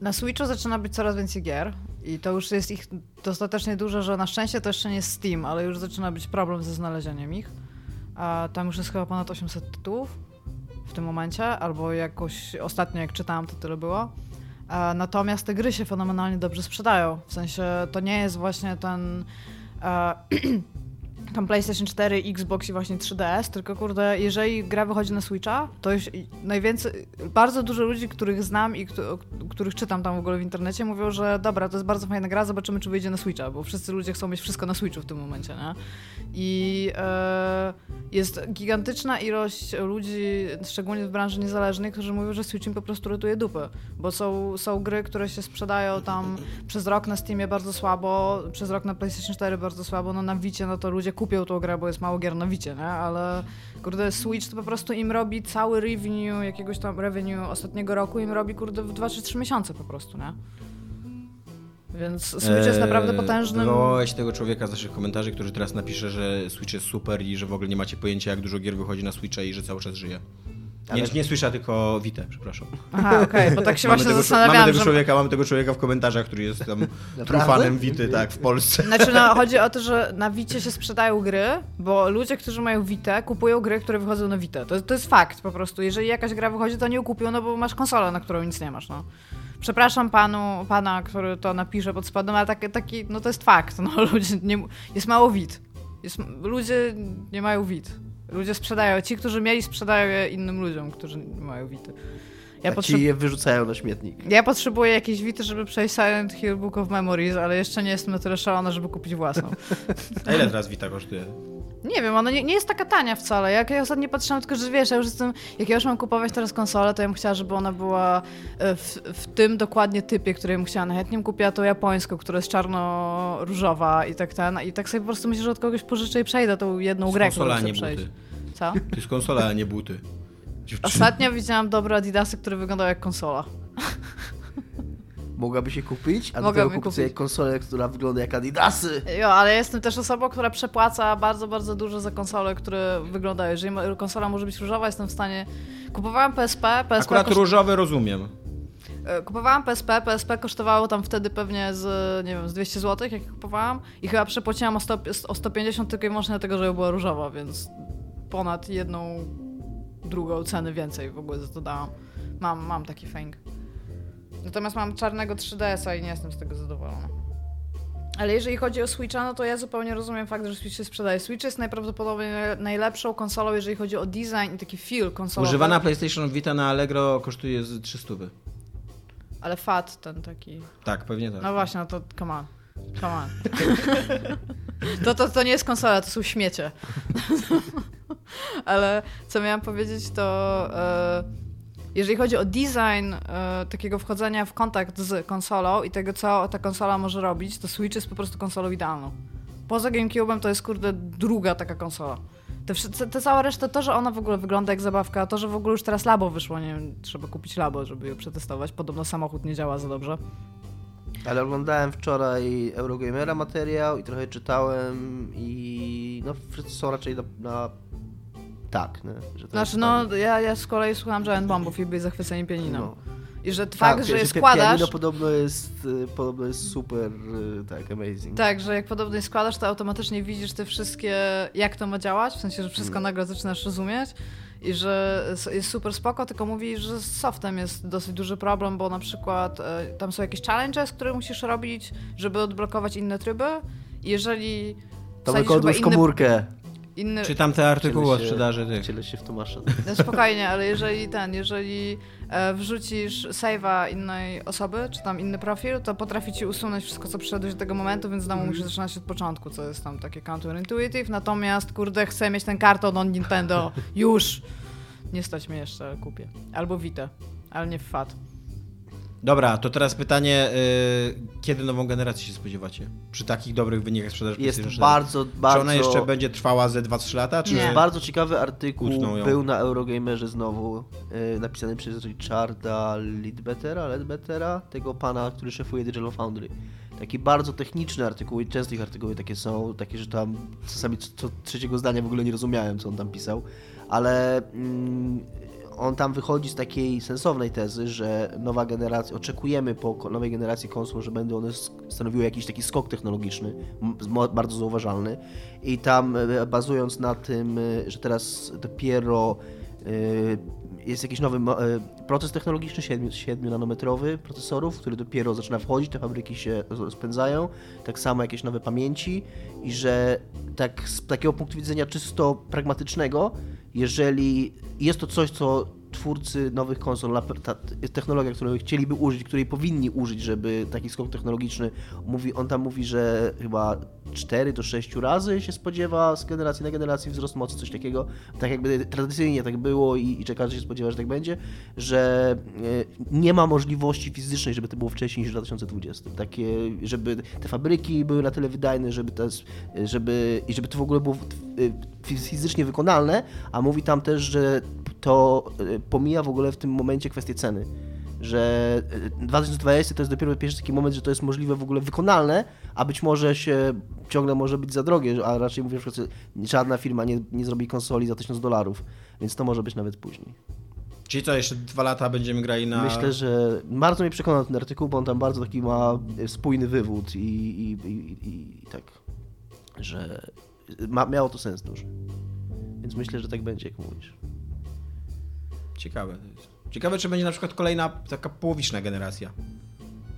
na Switchu zaczyna być coraz więcej gier i to już jest ich dostatecznie dużo, że na szczęście to jeszcze nie jest Steam, ale już zaczyna być problem ze znalezieniem ich. A tam już jest chyba ponad osiemset tytułów w tym momencie, albo jakoś ostatnio jak czytałam to tyle było. A natomiast te gry się fenomenalnie dobrze sprzedają, w sensie to nie jest właśnie ten... A, tam PlayStation cztery, Xbox i właśnie trzy D S, tylko kurde, jeżeli gra wychodzi na Switcha, to już najwięcej, bardzo dużo ludzi, których znam i kto, których czytam tam w ogóle w internecie, mówią, że dobra, to jest bardzo fajna gra, zobaczymy, czy wyjdzie na Switcha, bo wszyscy ludzie chcą mieć wszystko na Switchu w tym momencie, nie? I e, jest gigantyczna ilość ludzi, szczególnie w branży niezależnej, którzy mówią, że Switch im po prostu ratuje dupy, bo są, są gry, które się sprzedają tam przez rok na Steamie bardzo słabo, przez rok na PlayStation cztery bardzo słabo, no na Vicie, no to ludzie kupią tą grę, bo jest mało gier na Vicie, nie? Ale kurde, Switch to po prostu im robi cały revenue, jakiegoś tam revenue ostatniego roku im robi, kurde, w dwa czy trzy miesiące po prostu, nie? Więc Switch eee, jest naprawdę potężnym... Wywołałeś tego człowieka z naszych komentarzy, który teraz napisze, że Switch jest super i że w ogóle nie macie pojęcia, jak dużo gier wychodzi na Switcha i że cały czas żyje. Ale... Nie, nie słyszę, tylko Witę, przepraszam. Aha, okej, okay, bo tak się właśnie tego, zastanawiałam, mamy tego, że... człowieka, mamy tego człowieka w komentarzach, który jest tam trufanem Wity, tak, w Polsce. Znaczy, no, chodzi o to, że na Wicie się sprzedają gry, bo ludzie, którzy mają Witę, kupują gry, które wychodzą na Witę. To, to jest fakt po prostu. Jeżeli jakaś gra wychodzi, to nie ją kupią, no bo masz konsolę, na którą nic nie masz, no. Przepraszam panu, pana, który to napisze pod spodem, ale taki, taki no to jest fakt, no, ludzie nie... Jest mało Wit. Jest... Ludzie nie mają Wit. Ludzie sprzedają. Ci, którzy mieli, sprzedają je innym ludziom, którzy nie mają Wity. Ja potrze- ci je wyrzucają na śmietnik. Ja potrzebuję jakiejś Wity, żeby przejść Silent Hill Book of Memories, ale jeszcze nie jestem na tyle szalona, żeby kupić własną. A ile teraz Wita kosztuje? Nie wiem, ona nie, nie jest taka tania wcale. Jak ja ostatnio patrzyłam, tylko że wiesz, ja już jestem, jak ja już mam kupować teraz konsolę, to ja bym chciała, żeby ona była w, w tym dokładnie typie, który bym chciała. Najchętniej bym kupiła tą japońską, która jest czarno-różowa i tak ten. I tak sobie po prostu myślę, że od kogoś pożyczę i przejdę tą jedną grę, którą chcę przejść. Co? To jest konsola, a nie buty. Dziewczyny. Ostatnio widziałam dobre adidasy, które wyglądały jak konsola. Mogłaby się kupić, a do tego kupić sobie konsolę, która wygląda jak adidasy. Jo, ale jestem też osobą, która przepłaca bardzo, bardzo dużo za konsole, które wyglądają. Jeżeli konsola może być różowa, jestem w stanie... Kupowałam P S P, P S P... Akurat koszt... różowy rozumiem. Kupowałam P S P, P S P kosztowało tam wtedy pewnie z, nie wiem, z dwieście złotych, jak kupowałam. I chyba przepłaciłam o, sto, o sto pięćdziesiąt tylko i wyłącznie dlatego, że była różowa, więc ponad jedną, drugą ceny więcej w ogóle za to dałam. Mam, mam taki fang. Natomiast mam czarnego trzy D S-a i nie jestem z tego zadowolona. Ale jeżeli chodzi o Switcha, no to ja zupełnie rozumiem fakt, że Switch się sprzedaje. Switch jest najprawdopodobniej najlepszą konsolą, jeżeli chodzi o design i taki feel konsolowy. Używana PlayStation Vita na Allegro kosztuje z trzysta złotych. Ale fat ten taki... Tak, pewnie tak. No właśnie, no to come on. Come on. to, to, to nie jest konsola, to są śmiecie. Ale co miałam powiedzieć, to... Yy... Jeżeli chodzi o design y, takiego wchodzenia w kontakt z konsolą i tego, co ta konsola może robić, to Switch jest po prostu konsolą idealną. Poza GameCube'em to jest, kurde, druga taka konsola. Te, te cała reszta, to, że ona w ogóle wygląda jak zabawka, to, że w ogóle już teraz Labo wyszło, nie wiem, trzeba kupić Labo, żeby ją przetestować. Podobno samochód nie działa za dobrze. Ale oglądałem wczoraj Eurogamera materiał i trochę czytałem i no wszyscy są raczej na, na... tak. Nie? Że znaczy no tam... ja, ja z kolei słucham Giant Bombów i byli zachwyceni pianiną. No. I że fakt, tak, że je składasz... Pianino podobno jest, podobno jest super, tak, amazing. Tak, że jak podobno je składasz, to automatycznie widzisz te wszystkie, jak to ma działać, w sensie, że wszystko hmm. nagle zaczynasz rozumieć i że jest super spoko, tylko mówi, że z softem jest dosyć duży problem, bo na przykład tam są jakieś challenges, które musisz robić, żeby odblokować inne tryby i jeżeli... To wykoduj w komórkę. Inny... Czy tam te artykuły o sprzedaży tych. Wcielę się w Tomasza. No spokojnie, ale jeżeli ten, jeżeli wrzucisz save'a innej osoby, czy tam inny profil, to potrafi ci usunąć wszystko, co przyszedłeś do tego momentu, więc znowu musisz zaczynać od początku, co jest tam takie counterintuitive. Natomiast, kurde, chcę mieć ten karton od Nintendo. Już! Nie stać mnie jeszcze, ale kupię. Albo Vita, ale nie w F A T. Dobra, to teraz pytanie, yy, kiedy nową generację się spodziewacie? Przy takich dobrych wynikach sprzedaży? Jest bardzo, bardzo... Czy ona jeszcze będzie trwała ze dwa trzy lata? Czy... Jest bardzo ciekawy artykuł, był na Eurogamerze znowu, yy, napisany przez Richarda Ledbettera, Ledbettera, tego pana, który szefuje Digital Foundry. Taki bardzo techniczny artykuł i często ich artykuły takie są, takie, że tam czasami co trzeciego zdania w ogóle nie rozumiałem, co on tam pisał, ale... Mm, on tam wychodzi z takiej sensownej tezy, że nowa generacja, oczekujemy po nowej generacji konsol, że będą one stanowiły jakiś taki skok technologiczny, bardzo zauważalny. I tam bazując na tym, że teraz dopiero jest jakiś nowy proces technologiczny, siedmiu nanometrowy procesorów, który dopiero zaczyna wchodzić, te fabryki się rozpędzają, tak samo jakieś nowe pamięci i że tak z takiego punktu widzenia czysto pragmatycznego, jeżeli jest to coś, co twórcy nowych konsol, ta technologia, której chcieliby użyć, której powinni użyć, żeby taki skok technologiczny, mówi, on tam mówi, że chyba cztery do sześciu razy się spodziewa z generacji na generacji wzrost mocy, coś takiego, tak jakby tradycyjnie tak było i, i czeka, że się spodziewa, że tak będzie, że nie ma możliwości fizycznej, żeby to było wcześniej niż w dwa tysiące dwudziestym. Takie, żeby te fabryki były na tyle wydajne, żeby, te, żeby, i żeby to w ogóle było fizycznie wykonalne, a mówi tam też, że to pomija w ogóle w tym momencie kwestię ceny, że dwa tysiące dwudziesty to jest dopiero pierwszy taki moment, że to jest możliwe w ogóle wykonalne, a być może się ciągle może być za drogie, a raczej mówię, że żadna firma nie, nie zrobi konsoli za tysiąc dolarów, więc to może być nawet później. Czyli co, jeszcze dwa lata będziemy grali na... Myślę, że bardzo mnie przekonał ten artykuł, bo on tam bardzo taki ma spójny wywód i, i, i, i, i tak, że ma, miało to sens duży, więc myślę, że tak będzie, jak mówisz. Ciekawe. Ciekawe, czy będzie na przykład kolejna taka połowiczna generacja.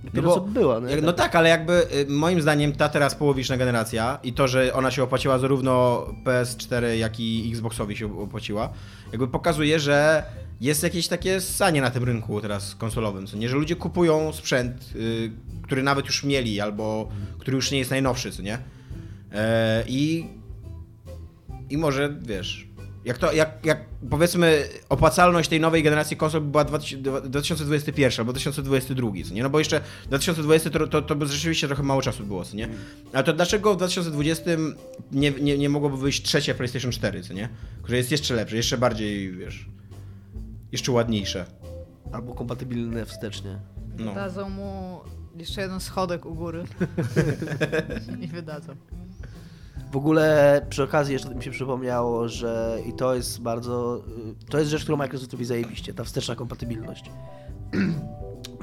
Dopiero no bo, co była. No, jak, tak. no tak, ale jakby moim zdaniem ta teraz połowiczna generacja i to, że ona się opłaciła zarówno P S cztery, jak i Xboxowi się opłaciła, jakby pokazuje, że jest jakieś takie ssanie na tym rynku teraz konsolowym, co nie, że ludzie kupują sprzęt, yy, który nawet już mieli albo który już nie jest najnowszy, co nie? Yy, i, I może, wiesz... Jak, to, jak, jak powiedzmy opłacalność tej nowej generacji konsol była dwa tysiące dwudziesty pierwszy albo dwa tysiące dwudziesty drugi, co nie? No bo jeszcze dwa tysiące dwudziesty to, to, to by rzeczywiście trochę mało czasu było, co nie? Ale to dlaczego w dwa tysiące dwudziestym nie, nie, nie mogłoby wyjść trzecie PlayStation cztery, co nie? Które jest jeszcze lepsze, jeszcze bardziej, wiesz, jeszcze ładniejsze. Albo kompatybilne wstecznie. No. Dadzą mu jeszcze jeden schodek u góry. Nie wydadzą. W ogóle przy okazji jeszcze mi się przypomniało, że i to jest bardzo, to jest rzecz, którą Microsoft robi zajebiście, ta wsteczna kompatybilność.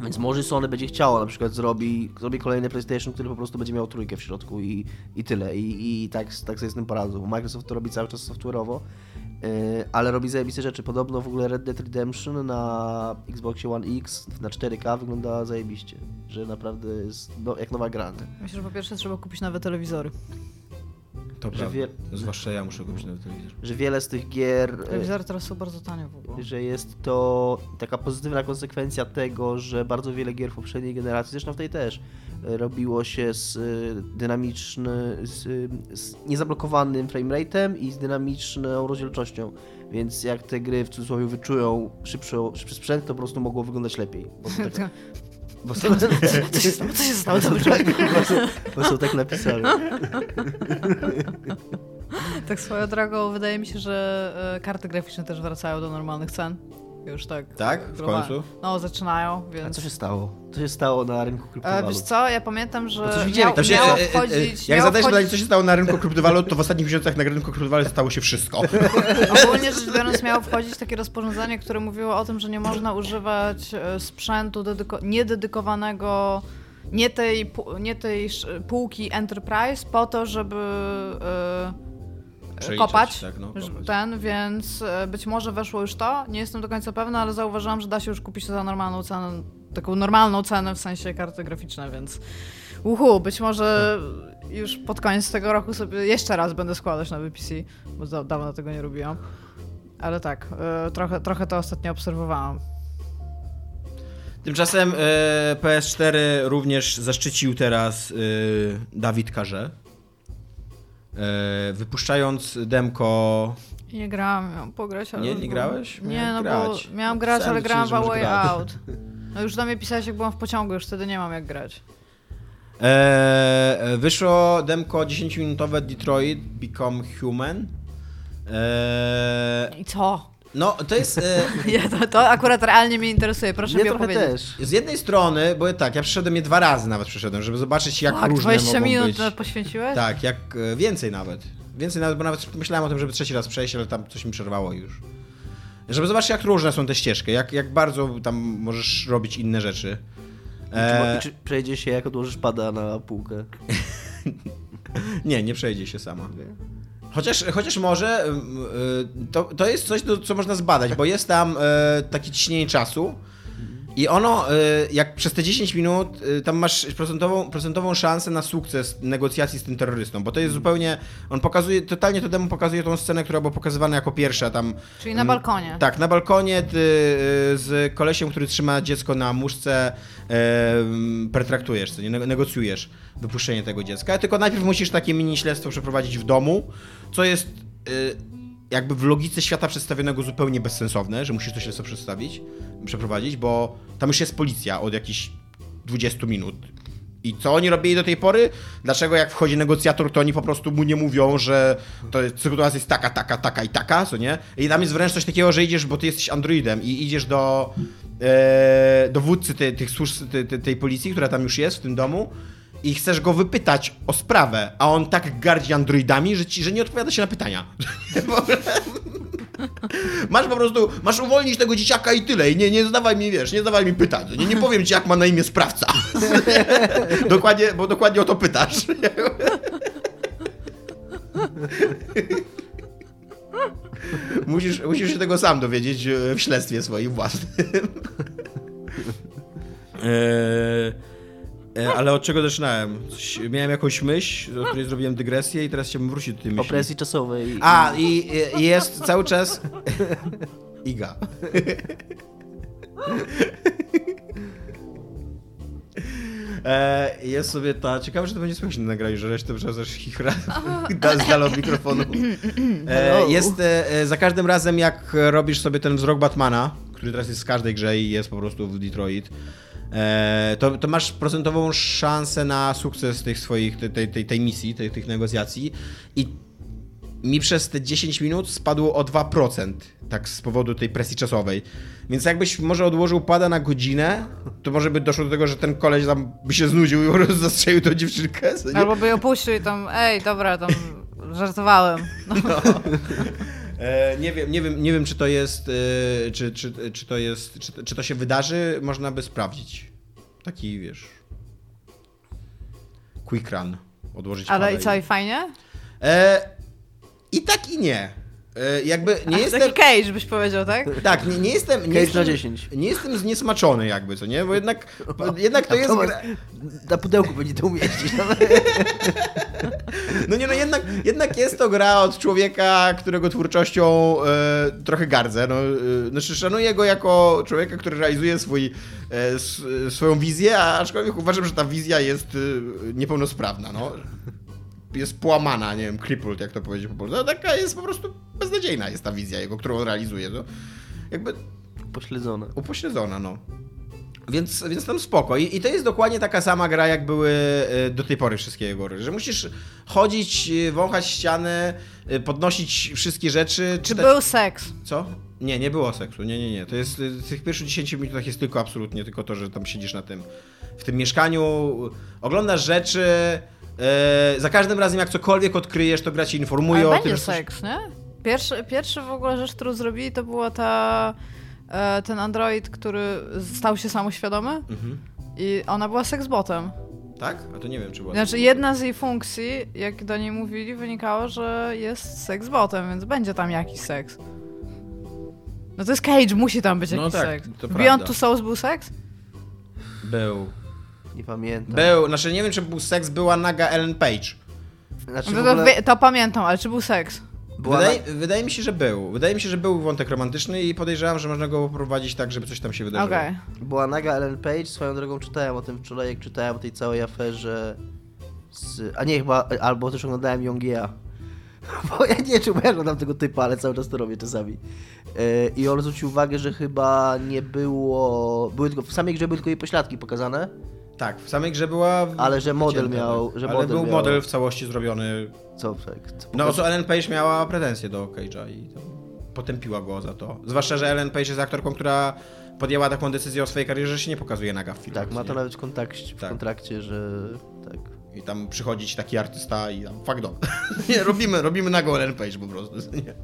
Więc może Sony będzie chciało, na przykład zrobi, zrobi kolejny PlayStation, który po prostu będzie miał trójkę w środku i, i tyle. I, i tak, tak sobie z tym poradzą. Microsoft to robi cały czas software'owo, yy, ale robi zajebiste rzeczy. Podobno w ogóle Red Dead Redemption na Xboxie One X na cztery K wygląda zajebiście, że naprawdę jest no, jak nowa gra. Myślę, że po pierwsze trzeba kupić nowe telewizory. To prawda, wie... zwłaszcza ja muszę kupić nowy telewizor. Że wiele z tych gier... Telewizory teraz są bardzo tanie w ogóle. Że jest to taka pozytywna konsekwencja tego, że bardzo wiele gier w poprzedniej generacji, zresztą w tej też, robiło się z dynamiczny, z, z niezablokowanym frameratem i z dynamiczną rozdzielczością. Więc jak te gry w cudzysłowie wyczują szybszy, szybszy sprzęt, to po prostu mogło wyglądać lepiej. Bo to taka... Bo są, co się stało? Co się stało? Bo są, bo są, bo są tak napisane. Tak swoją drogą, wydaje mi się, że karty graficzne też wracają do normalnych cen. już tak. Tak? W globalnie. końcu? No, zaczynają, więc... A co się stało? Co się stało na rynku kryptowalut? E, wiesz co, ja pamiętam, że miał, miał wchodzić... E, e, e, jak miał zadajesz pytanie, co się stało na rynku kryptowalut, to w ostatnich miesiącach na rynku kryptowalut stało się wszystko. Ogólnie rzecz biorąc, miało wchodzić takie rozporządzenie, które mówiło o tym, że nie można używać sprzętu dedyko- niededykowanego... Nie tej, nie tej półki Enterprise po to, żeby yy, kopać tak, no, ten, więc być może weszło już to. Nie jestem do końca pewna, ale zauważyłam, że da się już kupić to za normalną cenę, taką normalną cenę w sensie karty graficzne, więc uhu, być może już pod koniec tego roku sobie jeszcze raz będę składać na V P C, bo da- dawno tego nie robiłam. Ale tak, yy, trochę, trochę to ostatnio obserwowałam. Tymczasem y, P S cztery również zaszczycił teraz y, Dawid Karze, y, wypuszczając demko... Nie grałam, miałam pograć, ale... Nie, nie grałeś? Miałem nie, no grać. bo miałam grać, Sam ale grałam w A Way Out. No już do mnie pisałeś, jak byłam w pociągu, już wtedy nie mam jak grać. E, wyszło demko dziesięciominutowe Detroit Become Human. E, I co? No, to jest... E... Ja to, to akurat realnie mnie interesuje, proszę mnie mi opowiedzieć. Też. Z jednej strony, bo tak, ja przyszedłem je dwa razy nawet przyszedłem, żeby zobaczyć jak tak, różne dwadzieścia mogą minut być. Poświęciłeś? Tak, jak więcej nawet. Więcej nawet, bo nawet myślałem o tym, żeby trzeci raz przejść, ale tam coś mi przerwało już. Żeby zobaczyć jak różne są te ścieżki, jak, jak bardzo tam możesz robić inne rzeczy. E... I czy, czy przejdzie się jak odłożysz pada na półkę? Nie, nie przejdzie się sama. Chociaż, chociaż może to, to jest coś, co można zbadać, bo jest tam takie ciśnienie czasu i ono, jak przez te dziesięć minut, tam masz procentową, procentową szansę na sukces negocjacji z tym terrorystą, bo to jest zupełnie, on pokazuje, totalnie to demo pokazuje tą scenę, która była pokazywana jako pierwsza tam. Czyli na balkonie. Tak, na balkonie ty, z kolesiem, który trzyma dziecko na muszce, pertraktujesz, co nie, negocjujesz wypuszczenie tego dziecka, tylko najpierw musisz takie mini śledztwo przeprowadzić w domu, co jest y, jakby w logice świata przedstawionego zupełnie bezsensowne, że musisz to śledztwo przedstawić, przeprowadzić, bo tam już jest policja od jakichś dwudziestu minut. I co oni robili do tej pory? Dlaczego jak wchodzi negocjator, to oni po prostu mu nie mówią, że to sytuacja jest taka, taka, taka i taka, co nie? I tam jest wręcz coś takiego, że idziesz, bo ty jesteś androidem i idziesz do e, dowódcy tej, tych służb, tej, tej policji, która tam już jest w tym domu, i chcesz go wypytać o sprawę, a on tak gardzi androidami, że, ci, że nie odpowiada się na pytania. Masz po prostu, masz uwolnić tego dzieciaka i tyle. I nie, nie zadawaj mi, wiesz, nie zadawaj mi pytań. Nie, nie powiem ci, jak ma na imię sprawca. Dokładnie, bo dokładnie o to pytasz. Musisz, musisz się tego sam dowiedzieć w śledztwie swoim własnym. Ale od czego zaczynałem? Coś, miałem jakąś myśl, o której zrobiłem dygresję i teraz chciałbym wrócić do tej myśli. Opresji czasowej. A, i, i jest cały czas... Iga. Jest sobie ta... Ciekawe, że to będzie słychać na nagraniu, że resztę przecież chichra z dala od mikrofonu. Jest za każdym razem, jak robisz sobie ten wzrok Batmana, który teraz jest z każdej grze i jest po prostu w Detroit, To, to masz procentową szansę na sukces tych swoich, tej, tej, tej misji, tej, tych negocjacji i mi przez te dziesięć minut spadło o dwa procent tak z powodu tej presji czasowej, więc jakbyś może odłożył pada na godzinę, to może by doszło do tego, że ten koleś tam by się znudził i po prostu zastrzelił tą dziewczynkę. Nie? Albo by ją puścił i tam ej dobra, tam żartowałem. No. No. Nie wiem, nie wiem, nie wiem, czy to jest, czy, czy, czy to jest, czy, czy to się wydarzy, można by sprawdzić. Taki, wiesz, quick run, odłożyć. Ale i co, i fajnie? E, I tak, i nie. E, jakby nie A, jestem... Taki cage byś powiedział, tak? Tak, nie, nie jestem... Nie jestem, dziesięć. Nie jestem zniesmaczony jakby, co nie? Bo jednak, bo jednak to jest... Gra... Na pudełku będzie to umieścić. No nie, no jednak, jednak jest to gra od człowieka, którego twórczością e, trochę gardzę. No, e, znaczy szanuję go jako człowieka, który realizuje swój, e, s, swoją wizję, a aczkolwiek uważam, że ta wizja jest e, niepełnosprawna. No. Jest połamana, nie wiem, crippled, jak to powiedzieć po polsku. No, taka jest po prostu beznadziejna jest ta wizja jego, którą on realizuje. No. Jakby... Upośledzona. Upośledzona, no. Więc, więc tam spoko. I, I to jest dokładnie taka sama gra, jak były do tej pory wszystkie jego gry. Że musisz chodzić, wąchać ściany, podnosić wszystkie rzeczy. Czy czytać... był seks? Co? Nie, nie było seksu, nie, nie, nie. To jest, w tych pierwszych dziesięciu minutach jest tylko absolutnie tylko to, że tam siedzisz na tym, w tym mieszkaniu, oglądasz rzeczy, yy, za każdym razem jak cokolwiek odkryjesz, to gra ci informuje o tym. Ale będzie seks, nie? Pierwszy, pierwszy w ogóle rzecz, którą zrobili, to była ta, ten android, który stał się samoświadomy, mhm. i ona była seksbotem. Tak? A to nie wiem, czy była... Znaczy, jedna z jej funkcji, jak do niej mówili, wynikało, że jest seksbotem, więc będzie tam jakiś seks. No to jest Cage, musi tam być jakiś no tak, seks. To Beyond prawda. Two Souls był seks? Był. Nie pamiętam. Był, znaczy nie wiem, czy był seks, była naga Ellen Page. Znaczy, no to, ogóle... to, to pamiętam, ale czy był seks? Wydaje, na... wydaje mi się, że był. Wydaje mi się, że był wątek romantyczny i podejrzewam, że można go prowadzić tak, żeby coś tam się wydarzyło. Okay. Była naga Ellen Page, swoją drogą czytałem o tym wczoraj, jak czytałem o tej całej aferze z... A nie, chyba, albo też oglądałem Young-Ye'a. Bo ja nie czułem, ja oglądam tego typa, ale cały czas to robię czasami. Yy, I on zwrócił uwagę, że chyba nie było... Były tylko, w samej grze były tylko jej pośladki pokazane. Tak, w samej grze była... Ale że model wycięta, miał... Że ale model był miał... model w całości zrobiony... Co? Tak, co no, co Ellen Page miała pretensje do Cage'a i to potępiła go za to. Zwłaszcza, że Ellen Page jest aktorką, która podjęła taką decyzję o swojej karierze, że się nie pokazuje naga w filmach. Tak, ma to nawet w, kontakcie, w tak. kontrakcie, że... tak. I tam przychodzi ci taki artysta i tam fuck don't. Nie, robimy, robimy nagą Ellen Page po prostu. Nie.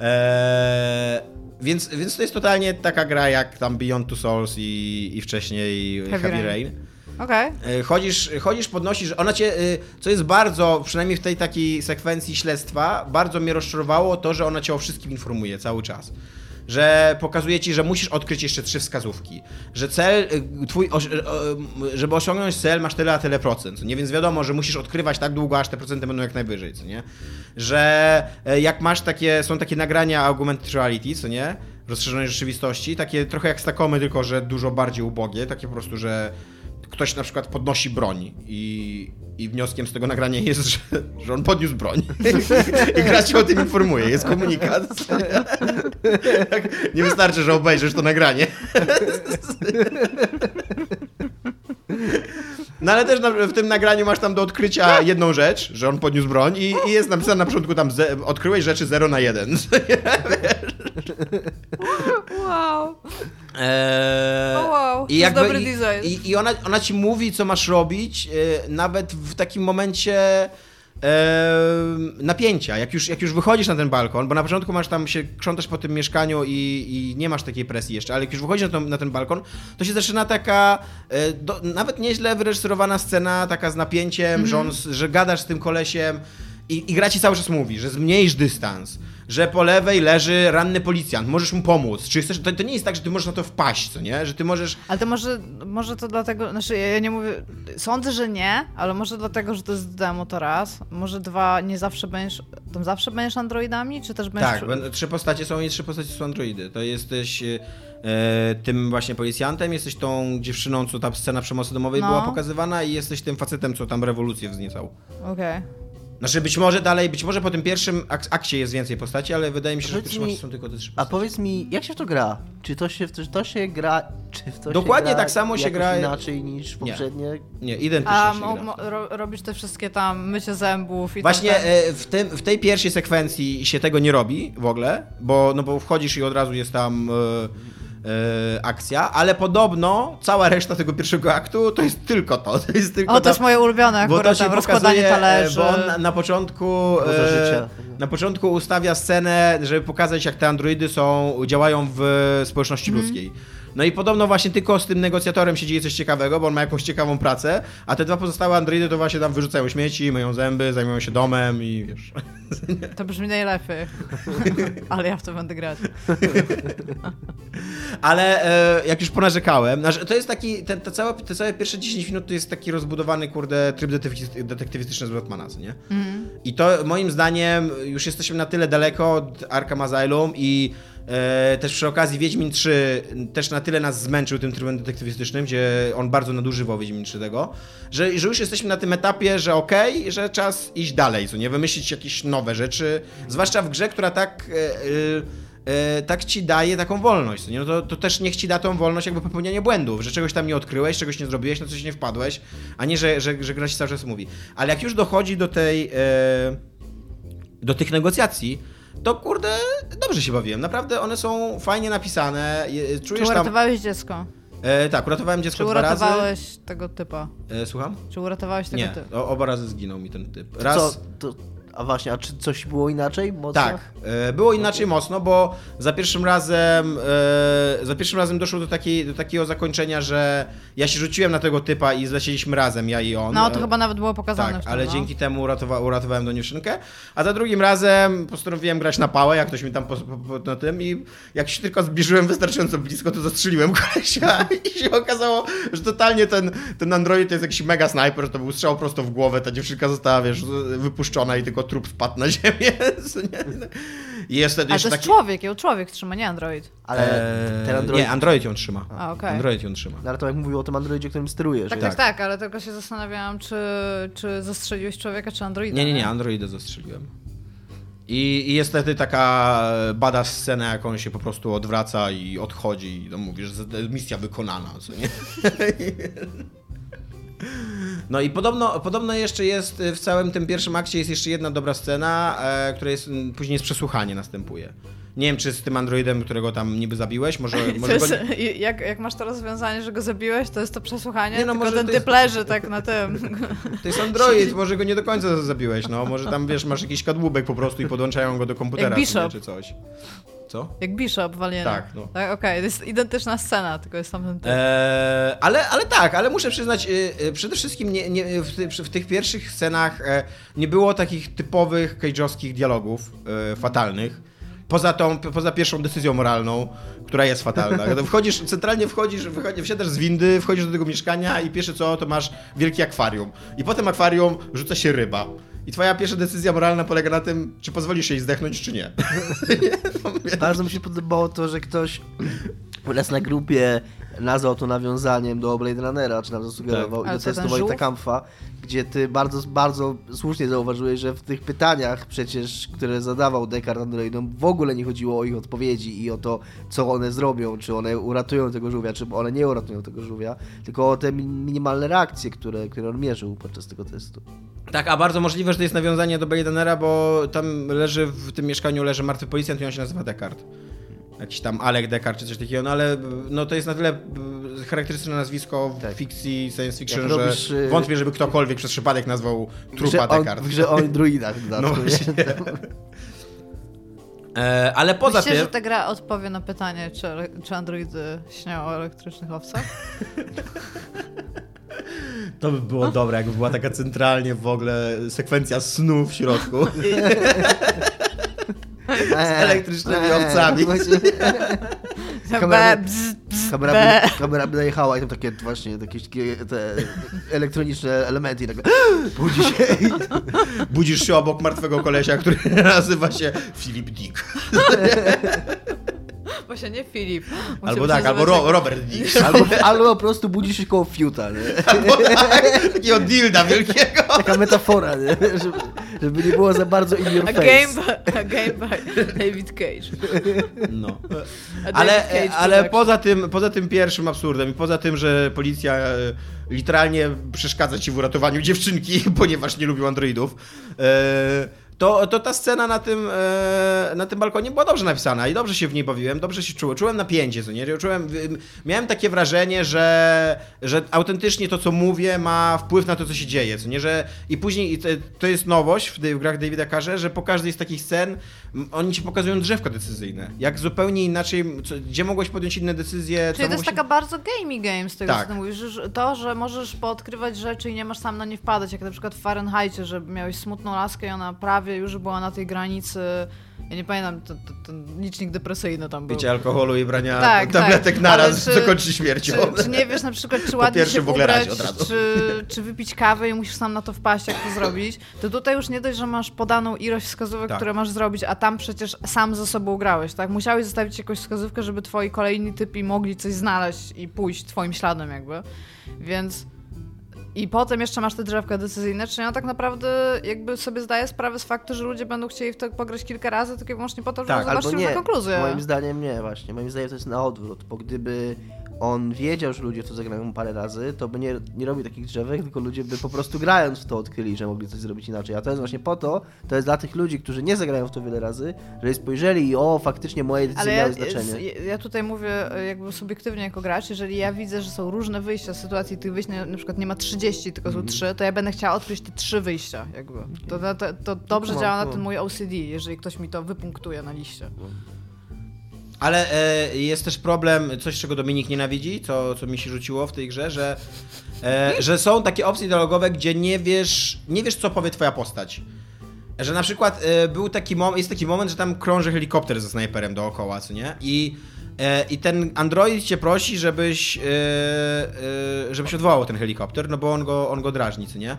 Eee... Więc, więc to jest totalnie taka gra jak tam Beyond Two Souls i, i wcześniej Heavy, Heavy Rain. Rain. Okay. Chodzisz, chodzisz, podnosisz, ona cię, co jest bardzo, przynajmniej w tej takiej sekwencji śledztwa, bardzo mnie rozczarowało to, że ona cię o wszystkim informuje cały czas. Że pokazuje ci, że musisz odkryć jeszcze trzy wskazówki, że cel twój, żeby osiągnąć cel, masz tyle a tyle procent, nie? Więc wiadomo, że musisz odkrywać tak długo, aż te procenty będą jak najwyżej, co nie? Że jak masz takie, są takie nagrania augmented reality, co nie? Rozszerzonej rzeczywistości, takie trochę jak stakomy, tylko że dużo bardziej ubogie, takie po prostu, że ktoś na przykład podnosi broń i, i wnioskiem z tego nagrania jest, że, że on podniósł broń i gra się o tym informuje, jest komunikat. Nie wystarczy, że obejrzysz to nagranie. No ale też w tym nagraniu masz tam do odkrycia jedną rzecz, że on podniósł broń i, i jest napisane na początku tam ze- odkryłeś rzeczy zero na jeden. Wow. Eee, oh wow, i jakby, dobry design. I, i ona, ona ci mówi, co masz robić, e, nawet w takim momencie e, napięcia, jak już, jak już wychodzisz na ten balkon, bo na początku masz tam, się krzątasz po tym mieszkaniu i, i nie masz takiej presji jeszcze, ale jak już wychodzisz na, to, na ten balkon, to się zaczyna taka e, do, nawet nieźle wyreżyserowana scena, taka z napięciem, mm-hmm. że, on, że gadasz z tym kolesiem. I, I gra ci cały czas mówi, że zmniejsz dystans, że po lewej leży ranny policjant, możesz mu pomóc. Czy chcesz, to, to nie jest tak, że ty możesz na to wpaść, co nie? Że ty możesz... Ale to może, może to dlatego, znaczy ja nie mówię, sądzę, że nie, ale może dlatego, że to jest demo to raz, może dwa, nie zawsze będziesz, tam zawsze będziesz androidami, czy też będziesz... Tak, trzy postacie są i trzy postacie są androidy. To jesteś e, tym właśnie policjantem, jesteś tą dziewczyną, co ta scena przemocy domowej no. była pokazywana i jesteś tym facetem, co tam rewolucję wzniecał. Okej. Okay. Znaczy być może dalej, być może po tym pierwszym ak- akcie jest więcej postaci, ale wydaje mi się, powiedz że w pierwszym mi, są tylko te trzy postaci. A powiedz mi, jak się w to gra? Czy to się, czy to się gra... Czy w to dokładnie się gra tak samo się gra... inaczej niż poprzednie? Nie, nie identycznie a, się mo- gra. A ro- robisz te wszystkie tam mycie zębów i właśnie tam, tam. W, tym, w tej pierwszej sekwencji się tego nie robi w ogóle, bo, no bo wchodzisz i od razu jest tam... Yy... Yy, akcja, ale podobno cała reszta tego pierwszego aktu to jest tylko to. to, jest tylko o, to ta... jest moje ulubione akurat, tam rozkładanie talerzy. Bo on na, na początku yy, na początku ustawia scenę, żeby pokazać, jak te androidy są, działają w społeczności mm. ludzkiej. No i podobno właśnie tylko z tym negocjatorem się dzieje coś ciekawego, bo on ma jakąś ciekawą pracę, a te dwa pozostałe androidy to właśnie tam wyrzucają śmieci, myją zęby, zajmują się domem i wiesz. To brzmi najlepiej, ale ja w to będę grać. Ale jak już ponarzekałem, to jest taki, te, te, całe, te całe pierwsze dziesięć minut to jest taki rozbudowany, kurde, tryb detektywistyczny z Batmana, co nie? Mm. I to moim zdaniem już jesteśmy na tyle daleko od Arkham Asylum i Eee, też przy okazji Wiedźmin trzy też na tyle nas zmęczył tym trybem detektywistycznym, gdzie on bardzo nadużywał Wiedźmin trzy tego, że, że już jesteśmy na tym etapie, że okej, okay, że czas iść dalej, co nie? Wymyślić jakieś nowe rzeczy, zwłaszcza w grze, która tak... Yy, Yy, tak ci daje taką wolność, nie? No to, to też niech ci da tą wolność jakby popełniania błędów, że czegoś tam nie odkryłeś, czegoś nie zrobiłeś, na coś nie wpadłeś, a nie, że, że, że gra ci cały czas mówi. Ale jak już dochodzi do tej... Yy, do tych negocjacji, to kurde, dobrze się bawiłem. Naprawdę one są fajnie napisane. Czujesz Czy uratowałeś tam... dziecko? E, tak, uratowałem dziecko Czy dwa razy. Czy uratowałeś tego typa? E, słucham? Czy uratowałeś tego typa? Nie, o, oba razy zginął mi ten typ. Raz... Co? To... A właśnie, a czy coś było inaczej mocno? Tak, było inaczej mocno, bo za pierwszym razem za pierwszym razem doszło do, takiej, do takiego zakończenia, że ja się rzuciłem na tego typa i zlecieliśmy razem, ja i on. No, to chyba nawet było pokazane. Tak, tym, ale no. dzięki temu uratowa- uratowałem do dziewczynkę. A za drugim razem postanowiłem grać na pałę, jak ktoś mi tam po, po, po, na tym i jak się tylko zbliżyłem wystarczająco blisko, to zastrzeliłem kolesia i się okazało, że totalnie ten, ten android to jest jakiś mega snajper, to był strzał prosto w głowę, ta dziewczynka została, wiesz, wypuszczona i tylko trup wpadł na ziemię. Jest wtedy A to jest taki... człowiek, ją człowiek trzyma, nie Android. Ale ten Android... Nie, Android ją trzyma. A, okay. Android ją trzyma. No, ale to jak mówił o tym Androidzie, którym sterujesz. Tak, tak, tak, ale tylko się zastanawiałam, czy, czy zastrzeliłeś człowieka, czy Androida. Nie, nie, nie, Androida zastrzeliłem. I, I jest wtedy taka badass scena, jak on się po prostu odwraca i odchodzi i no, mówisz, że misja wykonana, co nie? No i podobno, podobno jeszcze jest w całym tym pierwszym akcie jest jeszcze jedna dobra scena, e, która jest, później jest przesłuchanie następuje. Nie wiem, czy z tym androidem, którego tam niby zabiłeś, może... może jest, go... jak, jak masz to rozwiązanie, że go zabiłeś, to jest to przesłuchanie, nie, no, tylko ten typ leży tak na tym. To jest android, może go nie do końca zabiłeś, no. Może tam, wiesz, masz jakiś kadłubek po prostu i podłączają go do komputera sobie, czy coś. Co? Jak Bisza obwalnięta. Tak, no. Tak, okej, okay. To jest identyczna scena, tylko jest tam ten typ. Eee, ale, ale tak, ale muszę przyznać, yy, przede wszystkim nie, nie, w, ty, w tych pierwszych scenach yy, nie było takich typowych cage'owskich dialogów yy, fatalnych. Poza tą, poza pierwszą decyzją moralną, która jest fatalna. Wchodzisz, centralnie wchodzisz, wychodzi, wsiadasz z windy, wchodzisz do tego mieszkania i pierwsze co, to masz wielkie akwarium. I po tym akwarium rzuca się ryba. I twoja pierwsza decyzja moralna polega na tym, czy pozwolisz jej zdechnąć, czy nie. Bardzo mi się podobało to, że ktoś u nas na grupie nazwał to nawiązaniem do Blade Runnera, czy nam zasugerował, tak. I do testu Wojta Kampfa, gdzie ty bardzo, bardzo słusznie zauważyłeś, że w tych pytaniach przecież, które zadawał Descartes androidom, w ogóle nie chodziło o ich odpowiedzi i o to, co one zrobią, czy one uratują tego żółwia, czy one nie uratują tego żółwia, tylko o te minimalne reakcje, które, które on mierzył podczas tego testu. Tak, a bardzo możliwe, że to jest nawiązanie do Blade Runnera, bo tam leży, w tym mieszkaniu leży martwy policjant i on się nazywa Descartes. Jakiś tam Alek Descartes czy coś takiego, no ale no to jest na tyle charakterystyczne nazwisko w tak. fikcji, science fiction, że robisz, wątpię, żeby ktokolwiek przez przypadek nazwał trupa Descartes. Że o druidach. No e, ale poza Myślę, tym... że ta gra odpowie na pytanie, czy, czy androidy śnią o elektrycznych owcach? To by było dobre, jakby była taka centralnie w ogóle sekwencja snu w środku. Z elektrycznymi owcami. Kamera, kamera, kamera by najechała i tam takie właśnie jakieś takie te elektroniczne elementy i tak budzi się i... Budzisz się obok martwego kolesia, który nazywa się Filip Dick. Właśnie nie Filip. Musimy albo tak, albo Ro- Robert Dick. Albo, albo po prostu budzisz się koło fiuta. Nie? Albo tak, takiego dilda wielkiego. Taka metafora, nie? Żeby, żeby nie było za bardzo in your face. A game by, a game by David Cage. No. Ale, Cage ale poza, tym, poza tym pierwszym absurdem i poza tym, że policja literalnie przeszkadza ci w uratowaniu dziewczynki, ponieważ nie lubią androidów, To, to ta scena na tym, na tym balkonie była dobrze napisana i dobrze się w niej bawiłem, dobrze się czułem, czułem napięcie, co nie? Czułem, miałem takie wrażenie, że, że autentycznie to, co mówię, ma wpływ na to, co się dzieje, co nie? Że, i później, i to jest nowość w grach Davida Cage'a, że po każdej z takich scen oni ci pokazują drzewko decyzyjne, jak zupełnie inaczej, co, gdzie mogłeś podjąć inne decyzje. Czyli to jest się... taka bardzo gamey game z tego, tak. co mówisz, że to, że możesz poodkrywać rzeczy i nie masz sam na nie wpadać, jak na przykład w Fahrenheitie, że miałeś smutną laskę i ona prawie już była na tej granicy, ja nie pamiętam, ten, ten licznik depresyjny tam był. Picie alkoholu i brania tak, tabletek tak. naraz, co kończy śmiercią. Czy, czy nie wiesz na przykład, czy ładnie się ubrać, od razu. Czy, czy wypić kawę i musisz sam na to wpaść, jak to zrobić, to tutaj już nie dość, że masz podaną ilość wskazówek, tak. które masz zrobić, a tam przecież sam ze sobą grałeś, tak? Musiałeś zostawić jakąś wskazówkę, żeby twoi kolejni typi mogli coś znaleźć i pójść twoim śladem jakby, więc... I potem jeszcze masz te drzewka decyzyjne, czyli ja tak naprawdę jakby sobie zdaję sprawę z faktu, że ludzie będą chcieli w to pograć kilka razy, tylko i wyłącznie po to, żeby tak, zobaczyć różne konkluzje. Moim zdaniem nie, właśnie. Moim zdaniem to jest na odwrót, bo gdyby on wiedział, że ludzie w to zagrają mu parę razy, to by nie, nie robił takich drzewek, tylko ludzie by po prostu grając w to odkryli, że mogli coś zrobić inaczej. A to jest właśnie po to, to jest dla tych ludzi, którzy nie zagrają w to wiele razy, że spojrzeli i o, faktycznie moje decyzje miały znaczenie. Ja, ja tutaj mówię jakby subiektywnie jako gracz, jeżeli ja widzę, że są różne wyjścia z sytuacji, tych wyjść na, na przykład nie ma trzydziestu, tylko są trzy, mm-hmm. to ja będę chciała odkryć te trzy wyjścia. Jakby. To, to, to, to dobrze no, działa no. na ten mój O C D, jeżeli ktoś mi to wypunktuje na liście. Ale e, jest też problem, coś czego Dominik nienawidzi, co, co mi się rzuciło w tej grze, że, e, że są takie opcje dialogowe, gdzie nie wiesz, nie wiesz co powie twoja postać. Że na przykład e, był taki mom- jest taki moment, że tam krąży helikopter ze snajperem dookoła, co nie? I, e, i ten android cię prosi, żebyś, e, e, żebyś odwołał ten helikopter, no bo on go, on go drażni, co nie?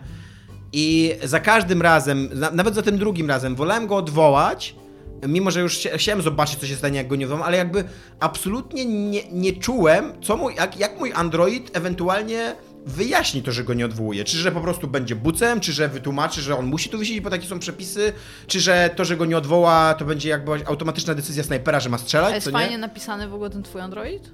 I za każdym razem, na, nawet za tym drugim razem, wolałem go odwołać, mimo że już chciałem zobaczyć, co się stanie, jak go nie odwołam, ale jakby absolutnie nie, nie czułem, co mój, jak, jak mój android ewentualnie wyjaśni to, że go nie odwołuje. Czy że po prostu będzie bucem, czy że wytłumaczy, że on musi tu wysiedzieć, bo takie są przepisy, czy że to, że go nie odwoła, to będzie jakby automatyczna decyzja snajpera, że ma strzelać. A jest co fajnie nie? napisany w ogóle ten twój android?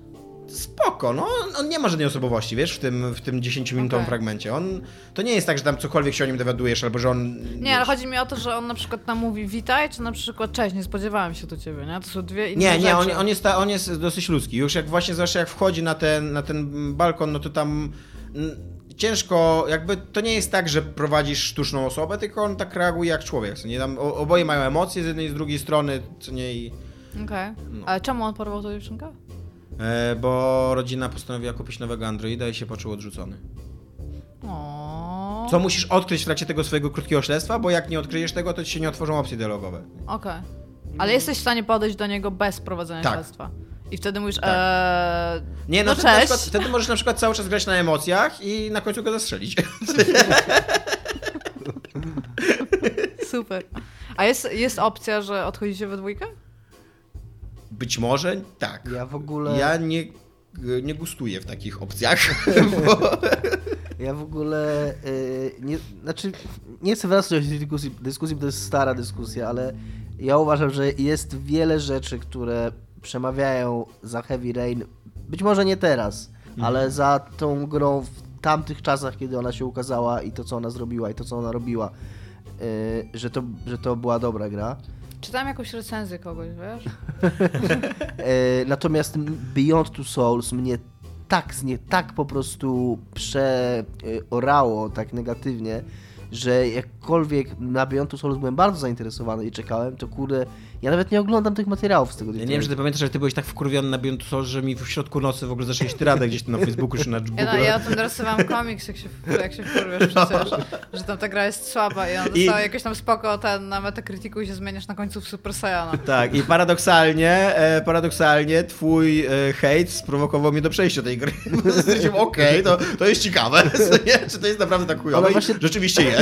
Spoko, no on nie ma żadnej osobowości, wiesz, w tym, w tym dziesięciominutowym okay. fragmencie. On, to nie jest tak, że tam cokolwiek się o nim dowiadujesz, albo że on... Nie, wiesz, ale chodzi mi o to, że on na przykład tam mówi witaj, czy na przykład cześć, nie spodziewałem się do ciebie, nie? To są dwie inne Nie, rzeczy. nie, on, on, jest ta, on jest dosyć ludzki. Już jak właśnie, zwłaszcza jak wchodzi na ten, na ten balkon, no to tam... Ciężko, jakby to nie jest tak, że prowadzisz sztuczną osobę, tylko on tak reaguje jak człowiek. Co nie? Tam oboje mają emocje z jednej i z drugiej strony, co nie i... Okej, okay. no. Ale czemu on porwał tą dziewczynkę? E, bo rodzina postanowiła kupić nowego androida i się poczuł odrzucony. Oooo. Co musisz odkryć w trakcie tego swojego krótkiego śledztwa, bo jak nie odkryjesz tego, to ci się nie otworzą opcje dialogowe. Okej, okay. Ale jesteś w stanie podejść do niego bez prowadzenia tak. śledztwa. I wtedy mówisz, tak. eee, Nie, no, no wtedy, na przykład, wtedy możesz na przykład cały czas grać na emocjach i na końcu go zastrzelić. Super. A jest, jest opcja, że odchodzicie we dwójkę? Być może tak. Ja w ogóle... Ja nie, nie gustuję w takich opcjach. Bo... Ja w ogóle... Yy, nie, znaczy, nie chcę wracać do tej dyskusji, dyskusji, bo to jest stara dyskusja, ale ja uważam, że jest wiele rzeczy, które... przemawiają za Heavy Rain, być może nie teraz, mhm. ale za tą grą w tamtych czasach, kiedy ona się ukazała i to, co ona zrobiła i to, co ona robiła, yy, że, to, że to była dobra gra. Czytałem jakąś recenzję kogoś, wiesz? yy, natomiast Beyond Two Souls mnie tak, nie, tak po prostu przeorało tak negatywnie, że jakkolwiek na Beyond Two Souls byłem bardzo zainteresowany i czekałem, to kurde, ja nawet nie oglądam tych materiałów z tego. Ja nie wiem, że ty pamiętasz, że ty byłeś tak wkurwiony na Beyond Two Souls, że mi w środku nocy w ogóle zaczęliś tyradę gdzieś tam na Facebooku czy na Google. Ja, no, ja o tym narysowałam komiks, jak się, jak się wkurwiasz przecież, no. że tam ta gra jest słaba i ona została I... jakoś tam spoko ten, na Metacriticu i się zmieniasz na końcu w Super Saiyana. Tak, i paradoksalnie, e, paradoksalnie twój e, hejt sprowokował mnie do przejścia tej gry. Okej, okay, to, to jest ciekawe, czy to jest naprawdę tak chujowe. Właśnie... Rzeczywiście jest.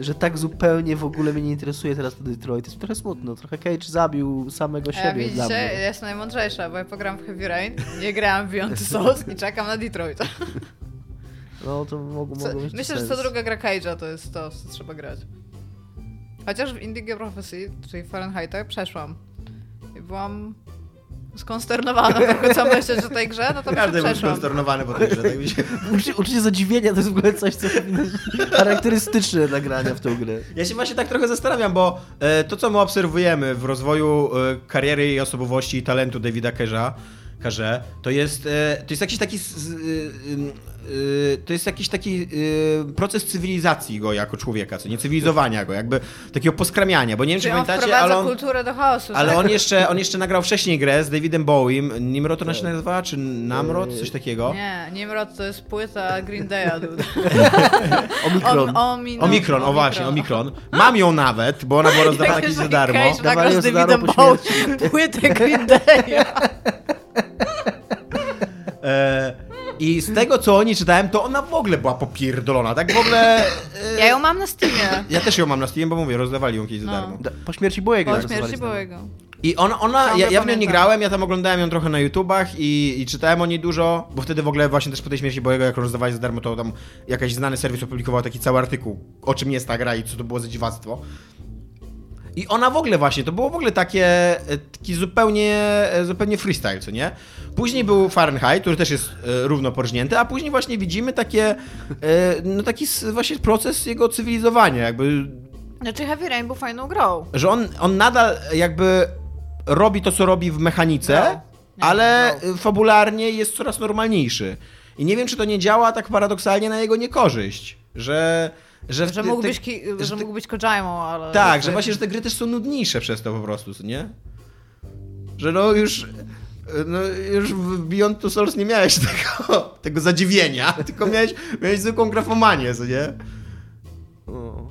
Że tak zupełnie w ogóle mnie nie interesuje teraz to Detroit. Jest trochę smutno. Trochę Cage zabił samego siebie. Ja widzicie, dla mnie. Ja jestem najmądrzejsza, bo ja pogram w Heavy Rain, nie grałam w Beyond Souls i czekam na Detroit. No to mogą, mogą mieć myślę, sens. Że co druga gra Cage'a to jest to, co trzeba grać. Chociaż w Indigo Prophecy, czyli Fahrenheit'a, przeszłam. I byłam skonsternowana, tylko co myśleć o tej grze, no to każdy był skonsternowany po tej grze. Tak mi się... Uczy, uczucie zadziwienia to jest w ogóle coś, co charakterystyczne dla grania w tą grę. Ja się właśnie tak trochę zastanawiam, bo e, to, co my obserwujemy w rozwoju e, kariery i osobowości i talentu Davida Cage'a, Cage'a, to jest e, to jest jakiś taki z, y, y, to jest jakiś taki y, proces cywilizacji go jako człowieka, co nie cywilizowania go, jakby takiego poskramiania, bo nie wiem, czy pamiętacie, ale on kulturę do chaosu. Ale tak? on jeszcze on jeszcze nagrał wcześniej grę z Davidem Bowiem, Nimrod ona się nazywała, czy Namrod, coś takiego? Nie, Nimrod to jest płyta Green Day'a. Omikron. O, omikron. Omikron, o właśnie, Omikron. Mam ją nawet, bo ona była rozdawana jakieś za darmo. Dawali ją z Davidem Bowiem płytę Green Day'a. I z tego, co o niej czytałem, to ona w ogóle była popierdolona, tak w ogóle... E... Ja ją mam na Steamie. Ja też ją mam na Steamie, bo mówię, rozdawali ją kiedyś no. za darmo. Po śmierci Bołego. Po śmierci Bołego. I ona, ona ja, ja w nią nie grałem, ja tam oglądałem ją trochę na YouTubach i, i czytałem o niej dużo, bo wtedy w ogóle właśnie też po tej śmierci Bołego, jak rozdawali za darmo, to tam jakiś znany serwis opublikował taki cały artykuł, o czym jest ta gra i co to było za dziwactwo. I ona w ogóle właśnie, to było w ogóle takie, taki zupełnie, zupełnie freestyle, co nie? Później był Fahrenheit, który też jest e, równo porżnięty, a później właśnie widzimy takie, e, no taki właśnie proces jego cywilizowania, jakby... Znaczy Heavy Rain był fajną grą. Że on, on nadal jakby robi to, co robi w mechanice, no. No, ale no. fabularnie jest coraz normalniejszy. I nie wiem, czy to nie działa tak paradoksalnie na jego niekorzyść, że... Że, że, mógł, te, być ki, że, że te, mógł być Kojimą, ale... Tak, że właśnie, że te gry też są nudniejsze przez to po prostu, nie? Że no już... No już w Beyond Two Souls nie miałeś tego, tego zadziwienia, tylko miałeś, miałeś zwykłą grafomanię, nie?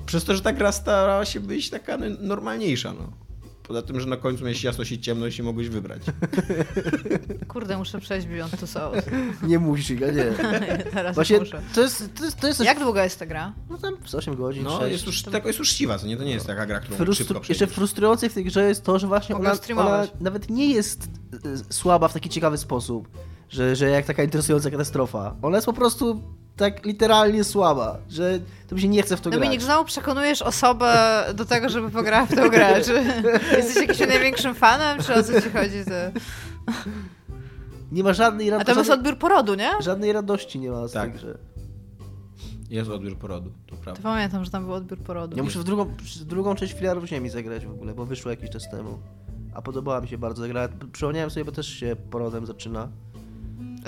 Przez to, że ta gra starała się być taka normalniejsza, no. Poza tym, że na końcu miałeś jasność i ciemność i mogłeś wybrać. Kurde, muszę przejść Beyond Two Souls. Nie musisz, a nie. Ja teraz właśnie muszę. To jest, to jest, to jest Jak coś... długa jest ta gra? No tam z osiem godzin, no, sześć. Jest już, to... tak, jest już siwa, co nie? To nie jest taka gra, którą Frustru... szybko przejdziesz. Jeszcze frustrujące w tej grze jest to, że właśnie ona, ona nawet nie jest słaba w taki ciekawy sposób, że, że jak taka interesująca katastrofa. Ona jest po prostu... tak literalnie słaba, że to mi się nie chce w to Dominik, grać. Dominik, znowu przekonujesz osobę do tego, żeby pograła w tę grę. Czy jesteś jakimś największym fanem, czy o co ci chodzi? To... Nie ma żadnej radości. A to jest odbiór porodu, nie? Żadnej radości nie ma z tak. tej grze. Jest odbiór porodu, to prawda. To pamiętam, że tam był odbiór porodu. Ja muszę w drugą, w drugą część Filarów Ziemi zagrać w ogóle, bo wyszło jakiś czas temu. A podobała mi się bardzo gra. Przypomniałem sobie, bo też się porodem zaczyna.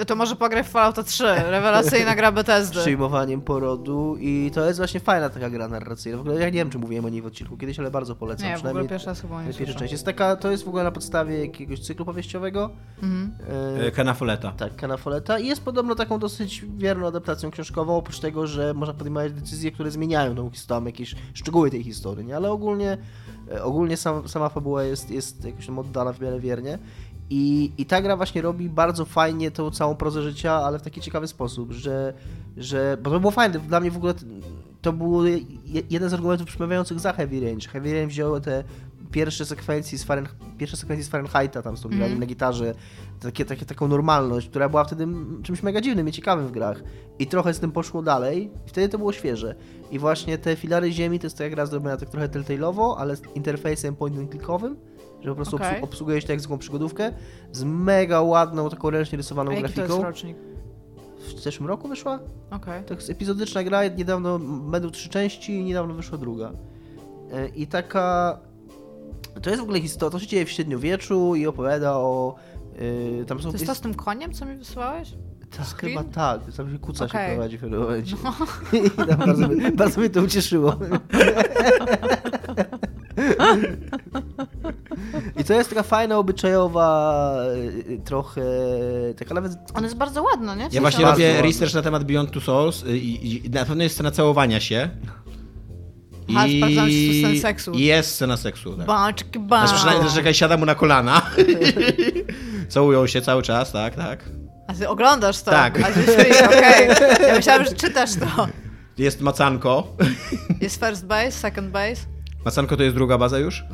To może pograj w Fallouta trzy, rewelacyjna gra Bethesdy. Przyjmowaniem porodu i to jest właśnie fajna taka gra narracyjna. W ogóle ja nie wiem, czy mówiłem o niej w odcinku kiedyś, ale bardzo polecam. Nie, w ogóle pierwsza chyba nie pierwsza część. Jest taka, to jest w ogóle na podstawie jakiegoś cyklu powieściowego. Mhm. E, Kanafoleta. Tak, Kanafoleta i jest podobno taką dosyć wierną adaptacją książkową, oprócz tego, że można podejmować decyzje, które zmieniają tą historię, jakieś szczegóły tej historii, nie? Ale ogólnie, ogólnie sam, sama fabuła jest, jest jakoś tam oddana w miarę wiernie. I, I ta gra właśnie robi bardzo fajnie tą całą prozę życia, ale w taki ciekawy sposób, że, że bo to było fajne, dla mnie w ogóle to był jeden z argumentów przemawiających za Heavy Rain. Heavy Rain wzięło te pierwsze sekwencje z, Faren, pierwsze sekwencje z Fahrenheita tam z tą graniem mm. na gitarze, takie, takie, taką normalność, która była wtedy czymś mega dziwnym i ciekawym w grach i trochę z tym poszło dalej i wtedy to było świeże. I właśnie te Filary Ziemi to jest taka gra zrobiona tak trochę telltale'owo, ale z interfejsem point and clickowym, że po prostu okay. obsługujesz to jak zwykłą przygodówkę z mega ładną, taką ręcznie rysowaną A grafiką. To jest rocznik? W zeszłym roku wyszła? Okay. To jest epizodyczna gra, niedawno będą trzy części i niedawno wyszła druga. I taka... To jest w ogóle historia, to się dzieje w średniowieczu i opowiada o... Yy, tam są... To jest to z tym koniem, co mi wysłałeś? Tak, Screen? Chyba tak. Tam się kuca okay. się prowadzi w pewnym momencie. No. I tam bardzo, bardzo mnie to ucieszyło. I to jest taka fajna, obyczajowa, trochę taka nawet... Ona jest bardzo ładna, nie? Czyli ja właśnie robię ładna. research na temat Beyond Two Souls i, i, i na pewno jest scena całowania się. Ha, I... sprawdzam się z scen seksu. I jest scena seksu, tak. Baczki, baczki. Przynajmniej, że siada mu na kolana. Całują się cały czas, tak, tak. A ty oglądasz to? Tak. A ty okej. Okay. Ja myślałam, że czytasz to. Jest macanko. Jest first base, second base. Macanko to jest druga baza już?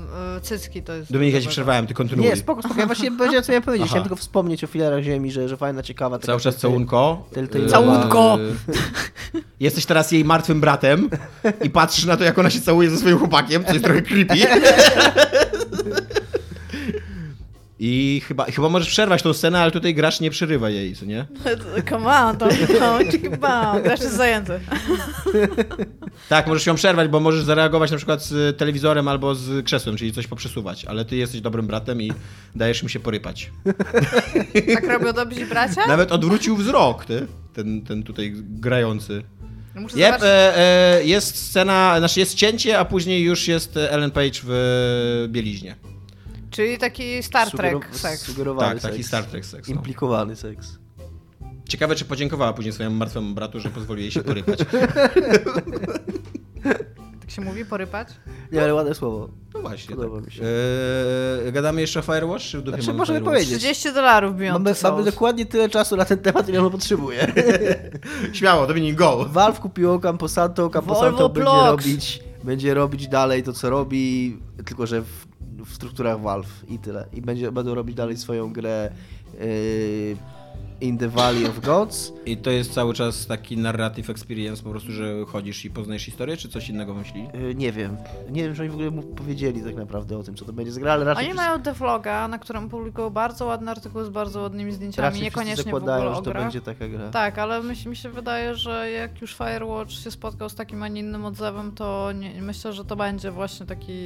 Cycki to jest... Dominik, ja ci przerwałem, ty kontynuuj. Nie, spoko, spoko. Ja właśnie powiedziałem, co miałem powiedzieć. Aha. Chciałem tylko wspomnieć o Filarach Ziemi, że, że fajna, ciekawa... Cały czas całunko. Całunko! Jesteś teraz jej martwym bratem i patrzysz na to, jak ona się całuje ze swoim chłopakiem, co jest trochę creepy. I chyba, chyba możesz przerwać tą scenę, ale tutaj gracz nie przerywa jej, co nie? Come on, to, to, gracz jest zajęty. Tak, możesz ją przerwać, bo możesz zareagować na przykład z telewizorem albo z krzesłem, czyli coś poprzesuwać, ale ty jesteś dobrym bratem i dajesz im się porypać. Tak robią dobrzy bracia? Nawet odwrócił wzrok, ty, ten, ten tutaj grający. Muszę yep, e, e, jest scena, znaczy jest cięcie, a później już jest Ellen Page w bieliźnie. Czyli taki Star Trek Sugero- seks. Sugerowany tak, seks. Taki Star Trek seks. No. Implikowany seks. Ciekawe, czy podziękowała później swojemu martwemu bratu, że pozwolił jej się porypać. Tak się mówi? Porypać? Nie, ale ładne słowo. No właśnie. Podoba tak. mi się. Eee, gadamy jeszcze o Firewatch? Czy znaczy, możemy powiedzieć. trzydzieści dolarów Beyond Two Souls. Mamy dokładnie tyle czasu na ten temat, ile ono potrzebuje. Śmiało, to nie go. Valve kupiło Camposanto, Camposanto będzie robić, będzie robić dalej to, co robi, tylko że w w strukturach Valve i tyle. I będzie, będą robić dalej swoją grę yy, in the Valley of Gods. I to jest cały czas taki narrative experience, po prostu, że chodzisz i poznajesz historię, czy coś innego myśli? Yy, nie wiem. Nie wiem, czy oni w ogóle mu powiedzieli tak naprawdę o tym, co to będzie z gra, ale raczej... Oni przez... mają devloga, na którym publikują bardzo ładny artykuł z bardzo ładnymi zdjęciami, raczej niekoniecznie w ogóle o grach. Że to będzie taka gra. Tak, ale mi się, mi się wydaje, że jak już Firewatch się spotkał z takim, a nie innym odzewem, to nie, myślę, że to będzie właśnie taki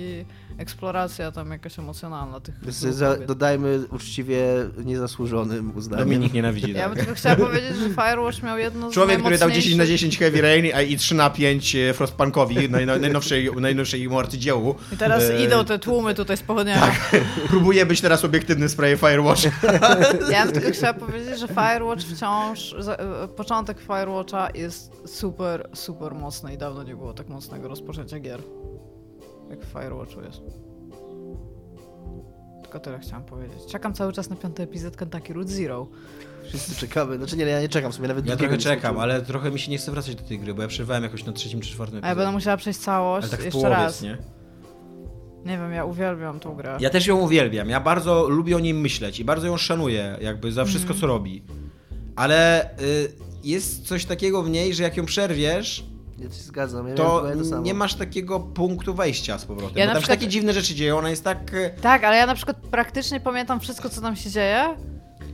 eksploracja tam jakaś emocjonalna tych... Za, dodajmy uczciwie niezasłużonym uznaniem. Dominik nienawidzi. Ja bym tylko chciała powiedzieć, że Firewatch miał jedno z Człowiek, najmocniejszych... który dał dziesięć na dziesięć Heavy Rain a i trzy na pięć Frostpunkowi, naj, najnowszej, najnowszej mu arcydziełu. I teraz e... idą te tłumy tutaj z pochodniami. Tak. Próbuję być teraz obiektywny w sprawie Firewatch. Ja bym tylko chciała powiedzieć, że Firewatch wciąż... Początek Firewatcha jest super, super mocny i dawno nie było tak mocnego rozpoczęcia gier, jak w Firewatchu jest. Tylko tyle chciałam powiedzieć. Czekam cały czas na piąty epizod Kentucky Route Zero. Wszyscy czekamy. Znaczy nie, ja nie czekam sobie nawet. Ja trochę czekam, nie ale trochę mi się nie chce wracać do tej gry, bo ja przerwałem jakoś na trzecim czy czwartym epizodzie. Ja będę musiała przejść całość ale tak jeszcze połowie, raz. Nie? Nie wiem, ja uwielbiam tą grę. Ja też ją uwielbiam. Ja bardzo lubię o niej myśleć i bardzo ją szanuję jakby za wszystko, mm. co robi. Ale y, jest coś takiego w niej, że jak ją przerwiesz, ja się zgadzam, ja to, wiem, to samo. Nie masz takiego punktu wejścia z powrotem, ja bo tam przykład... się takie dziwne rzeczy dzieją, ona jest tak... Tak, ale ja na przykład praktycznie pamiętam wszystko, co tam się dzieje,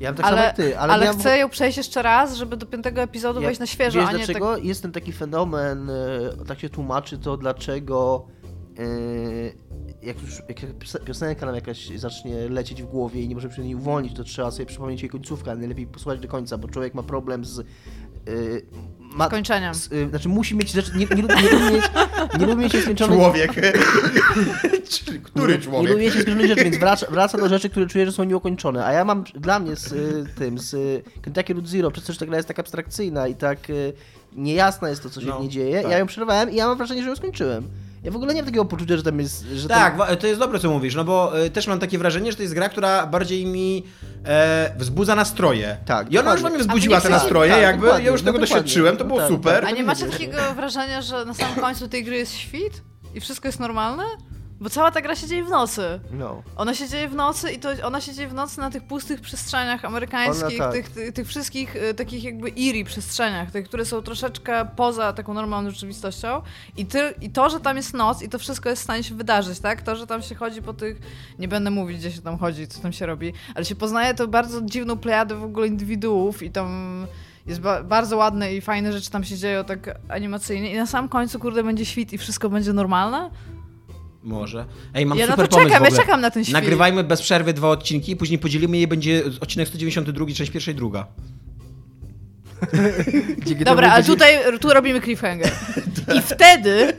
ja tak ale, ty, ale, ale miał... chcę ją przejść jeszcze raz, żeby do piątego epizodu ja... wejść na świeżo, wiesz a nie dlaczego? Tak... Jest ten taki fenomen, tak się tłumaczy to, dlaczego yy, jak już jak piosenka nam jakaś zacznie lecieć w głowie i nie może przy niej uwolnić, to trzeba sobie przypomnieć jej końcówkę, ale najlepiej posłuchać do końca, bo człowiek ma problem z... Yy, Ma, skończeniem. Z, y, znaczy musi mieć rzeczy, nie, nie, nie, nie lubi mieć, nie lubi mieć skończonych... Człowiek. Który człowiek? Nie lubi mieć skończonych rzeczy, więc wraca, wraca do rzeczy, które czuję, że są nieukończone. A ja mam, dla mnie z y, tym, z y, Kentucky Route Zero, przez to, że ta gra jest tak abstrakcyjna i tak y, niejasna jest to, co się no, nie dzieje. Tak. Ja ją przerwałem i ja mam wrażenie, że ją skończyłem. Ja w ogóle nie mam takiego poczucia, że tam jest... Że tak, tam... to jest dobre, co mówisz, no bo y, też mam takie wrażenie, że to jest gra, która bardziej mi e, wzbudza nastroje. Tak. I ona już mnie wzbudziła te nastroje, tak, jakby ja już no tego doświadczyłem, to było tak, super. Tak. A nie macie takiego wrażenia, że na samym końcu tej gry jest świt i wszystko jest normalne? Bo cała ta gra się dzieje w nocy. No. Ona się dzieje w nocy i to ona się dzieje w nocy na tych pustych przestrzeniach amerykańskich, tak. tych, tych, tych wszystkich y, takich jakby eerie przestrzeniach, tych, które są troszeczkę poza taką normalną rzeczywistością. I, ty, I to, że tam jest noc i to wszystko jest w stanie się wydarzyć, tak? To, że tam się chodzi po tych... Nie będę mówić, gdzie się tam chodzi, co tam się robi, ale się poznaje to bardzo dziwną plejadę w ogóle indywiduów i tam... Jest ba- bardzo ładne i fajne rzeczy tam się dzieją tak animacyjnie i na sam końcu, kurde, będzie świt i wszystko będzie normalne. Może. Ej, mam ja super na to pomysł czekam, w ogóle. Ja czekam na ten świt. Nagrywajmy bez przerwy dwa odcinki, później podzielimy je, będzie odcinek sto dziewięćdziesiąt dwa, część pierwsza i druga. Dobra, a będzie... tutaj tu robimy cliffhanger. I wtedy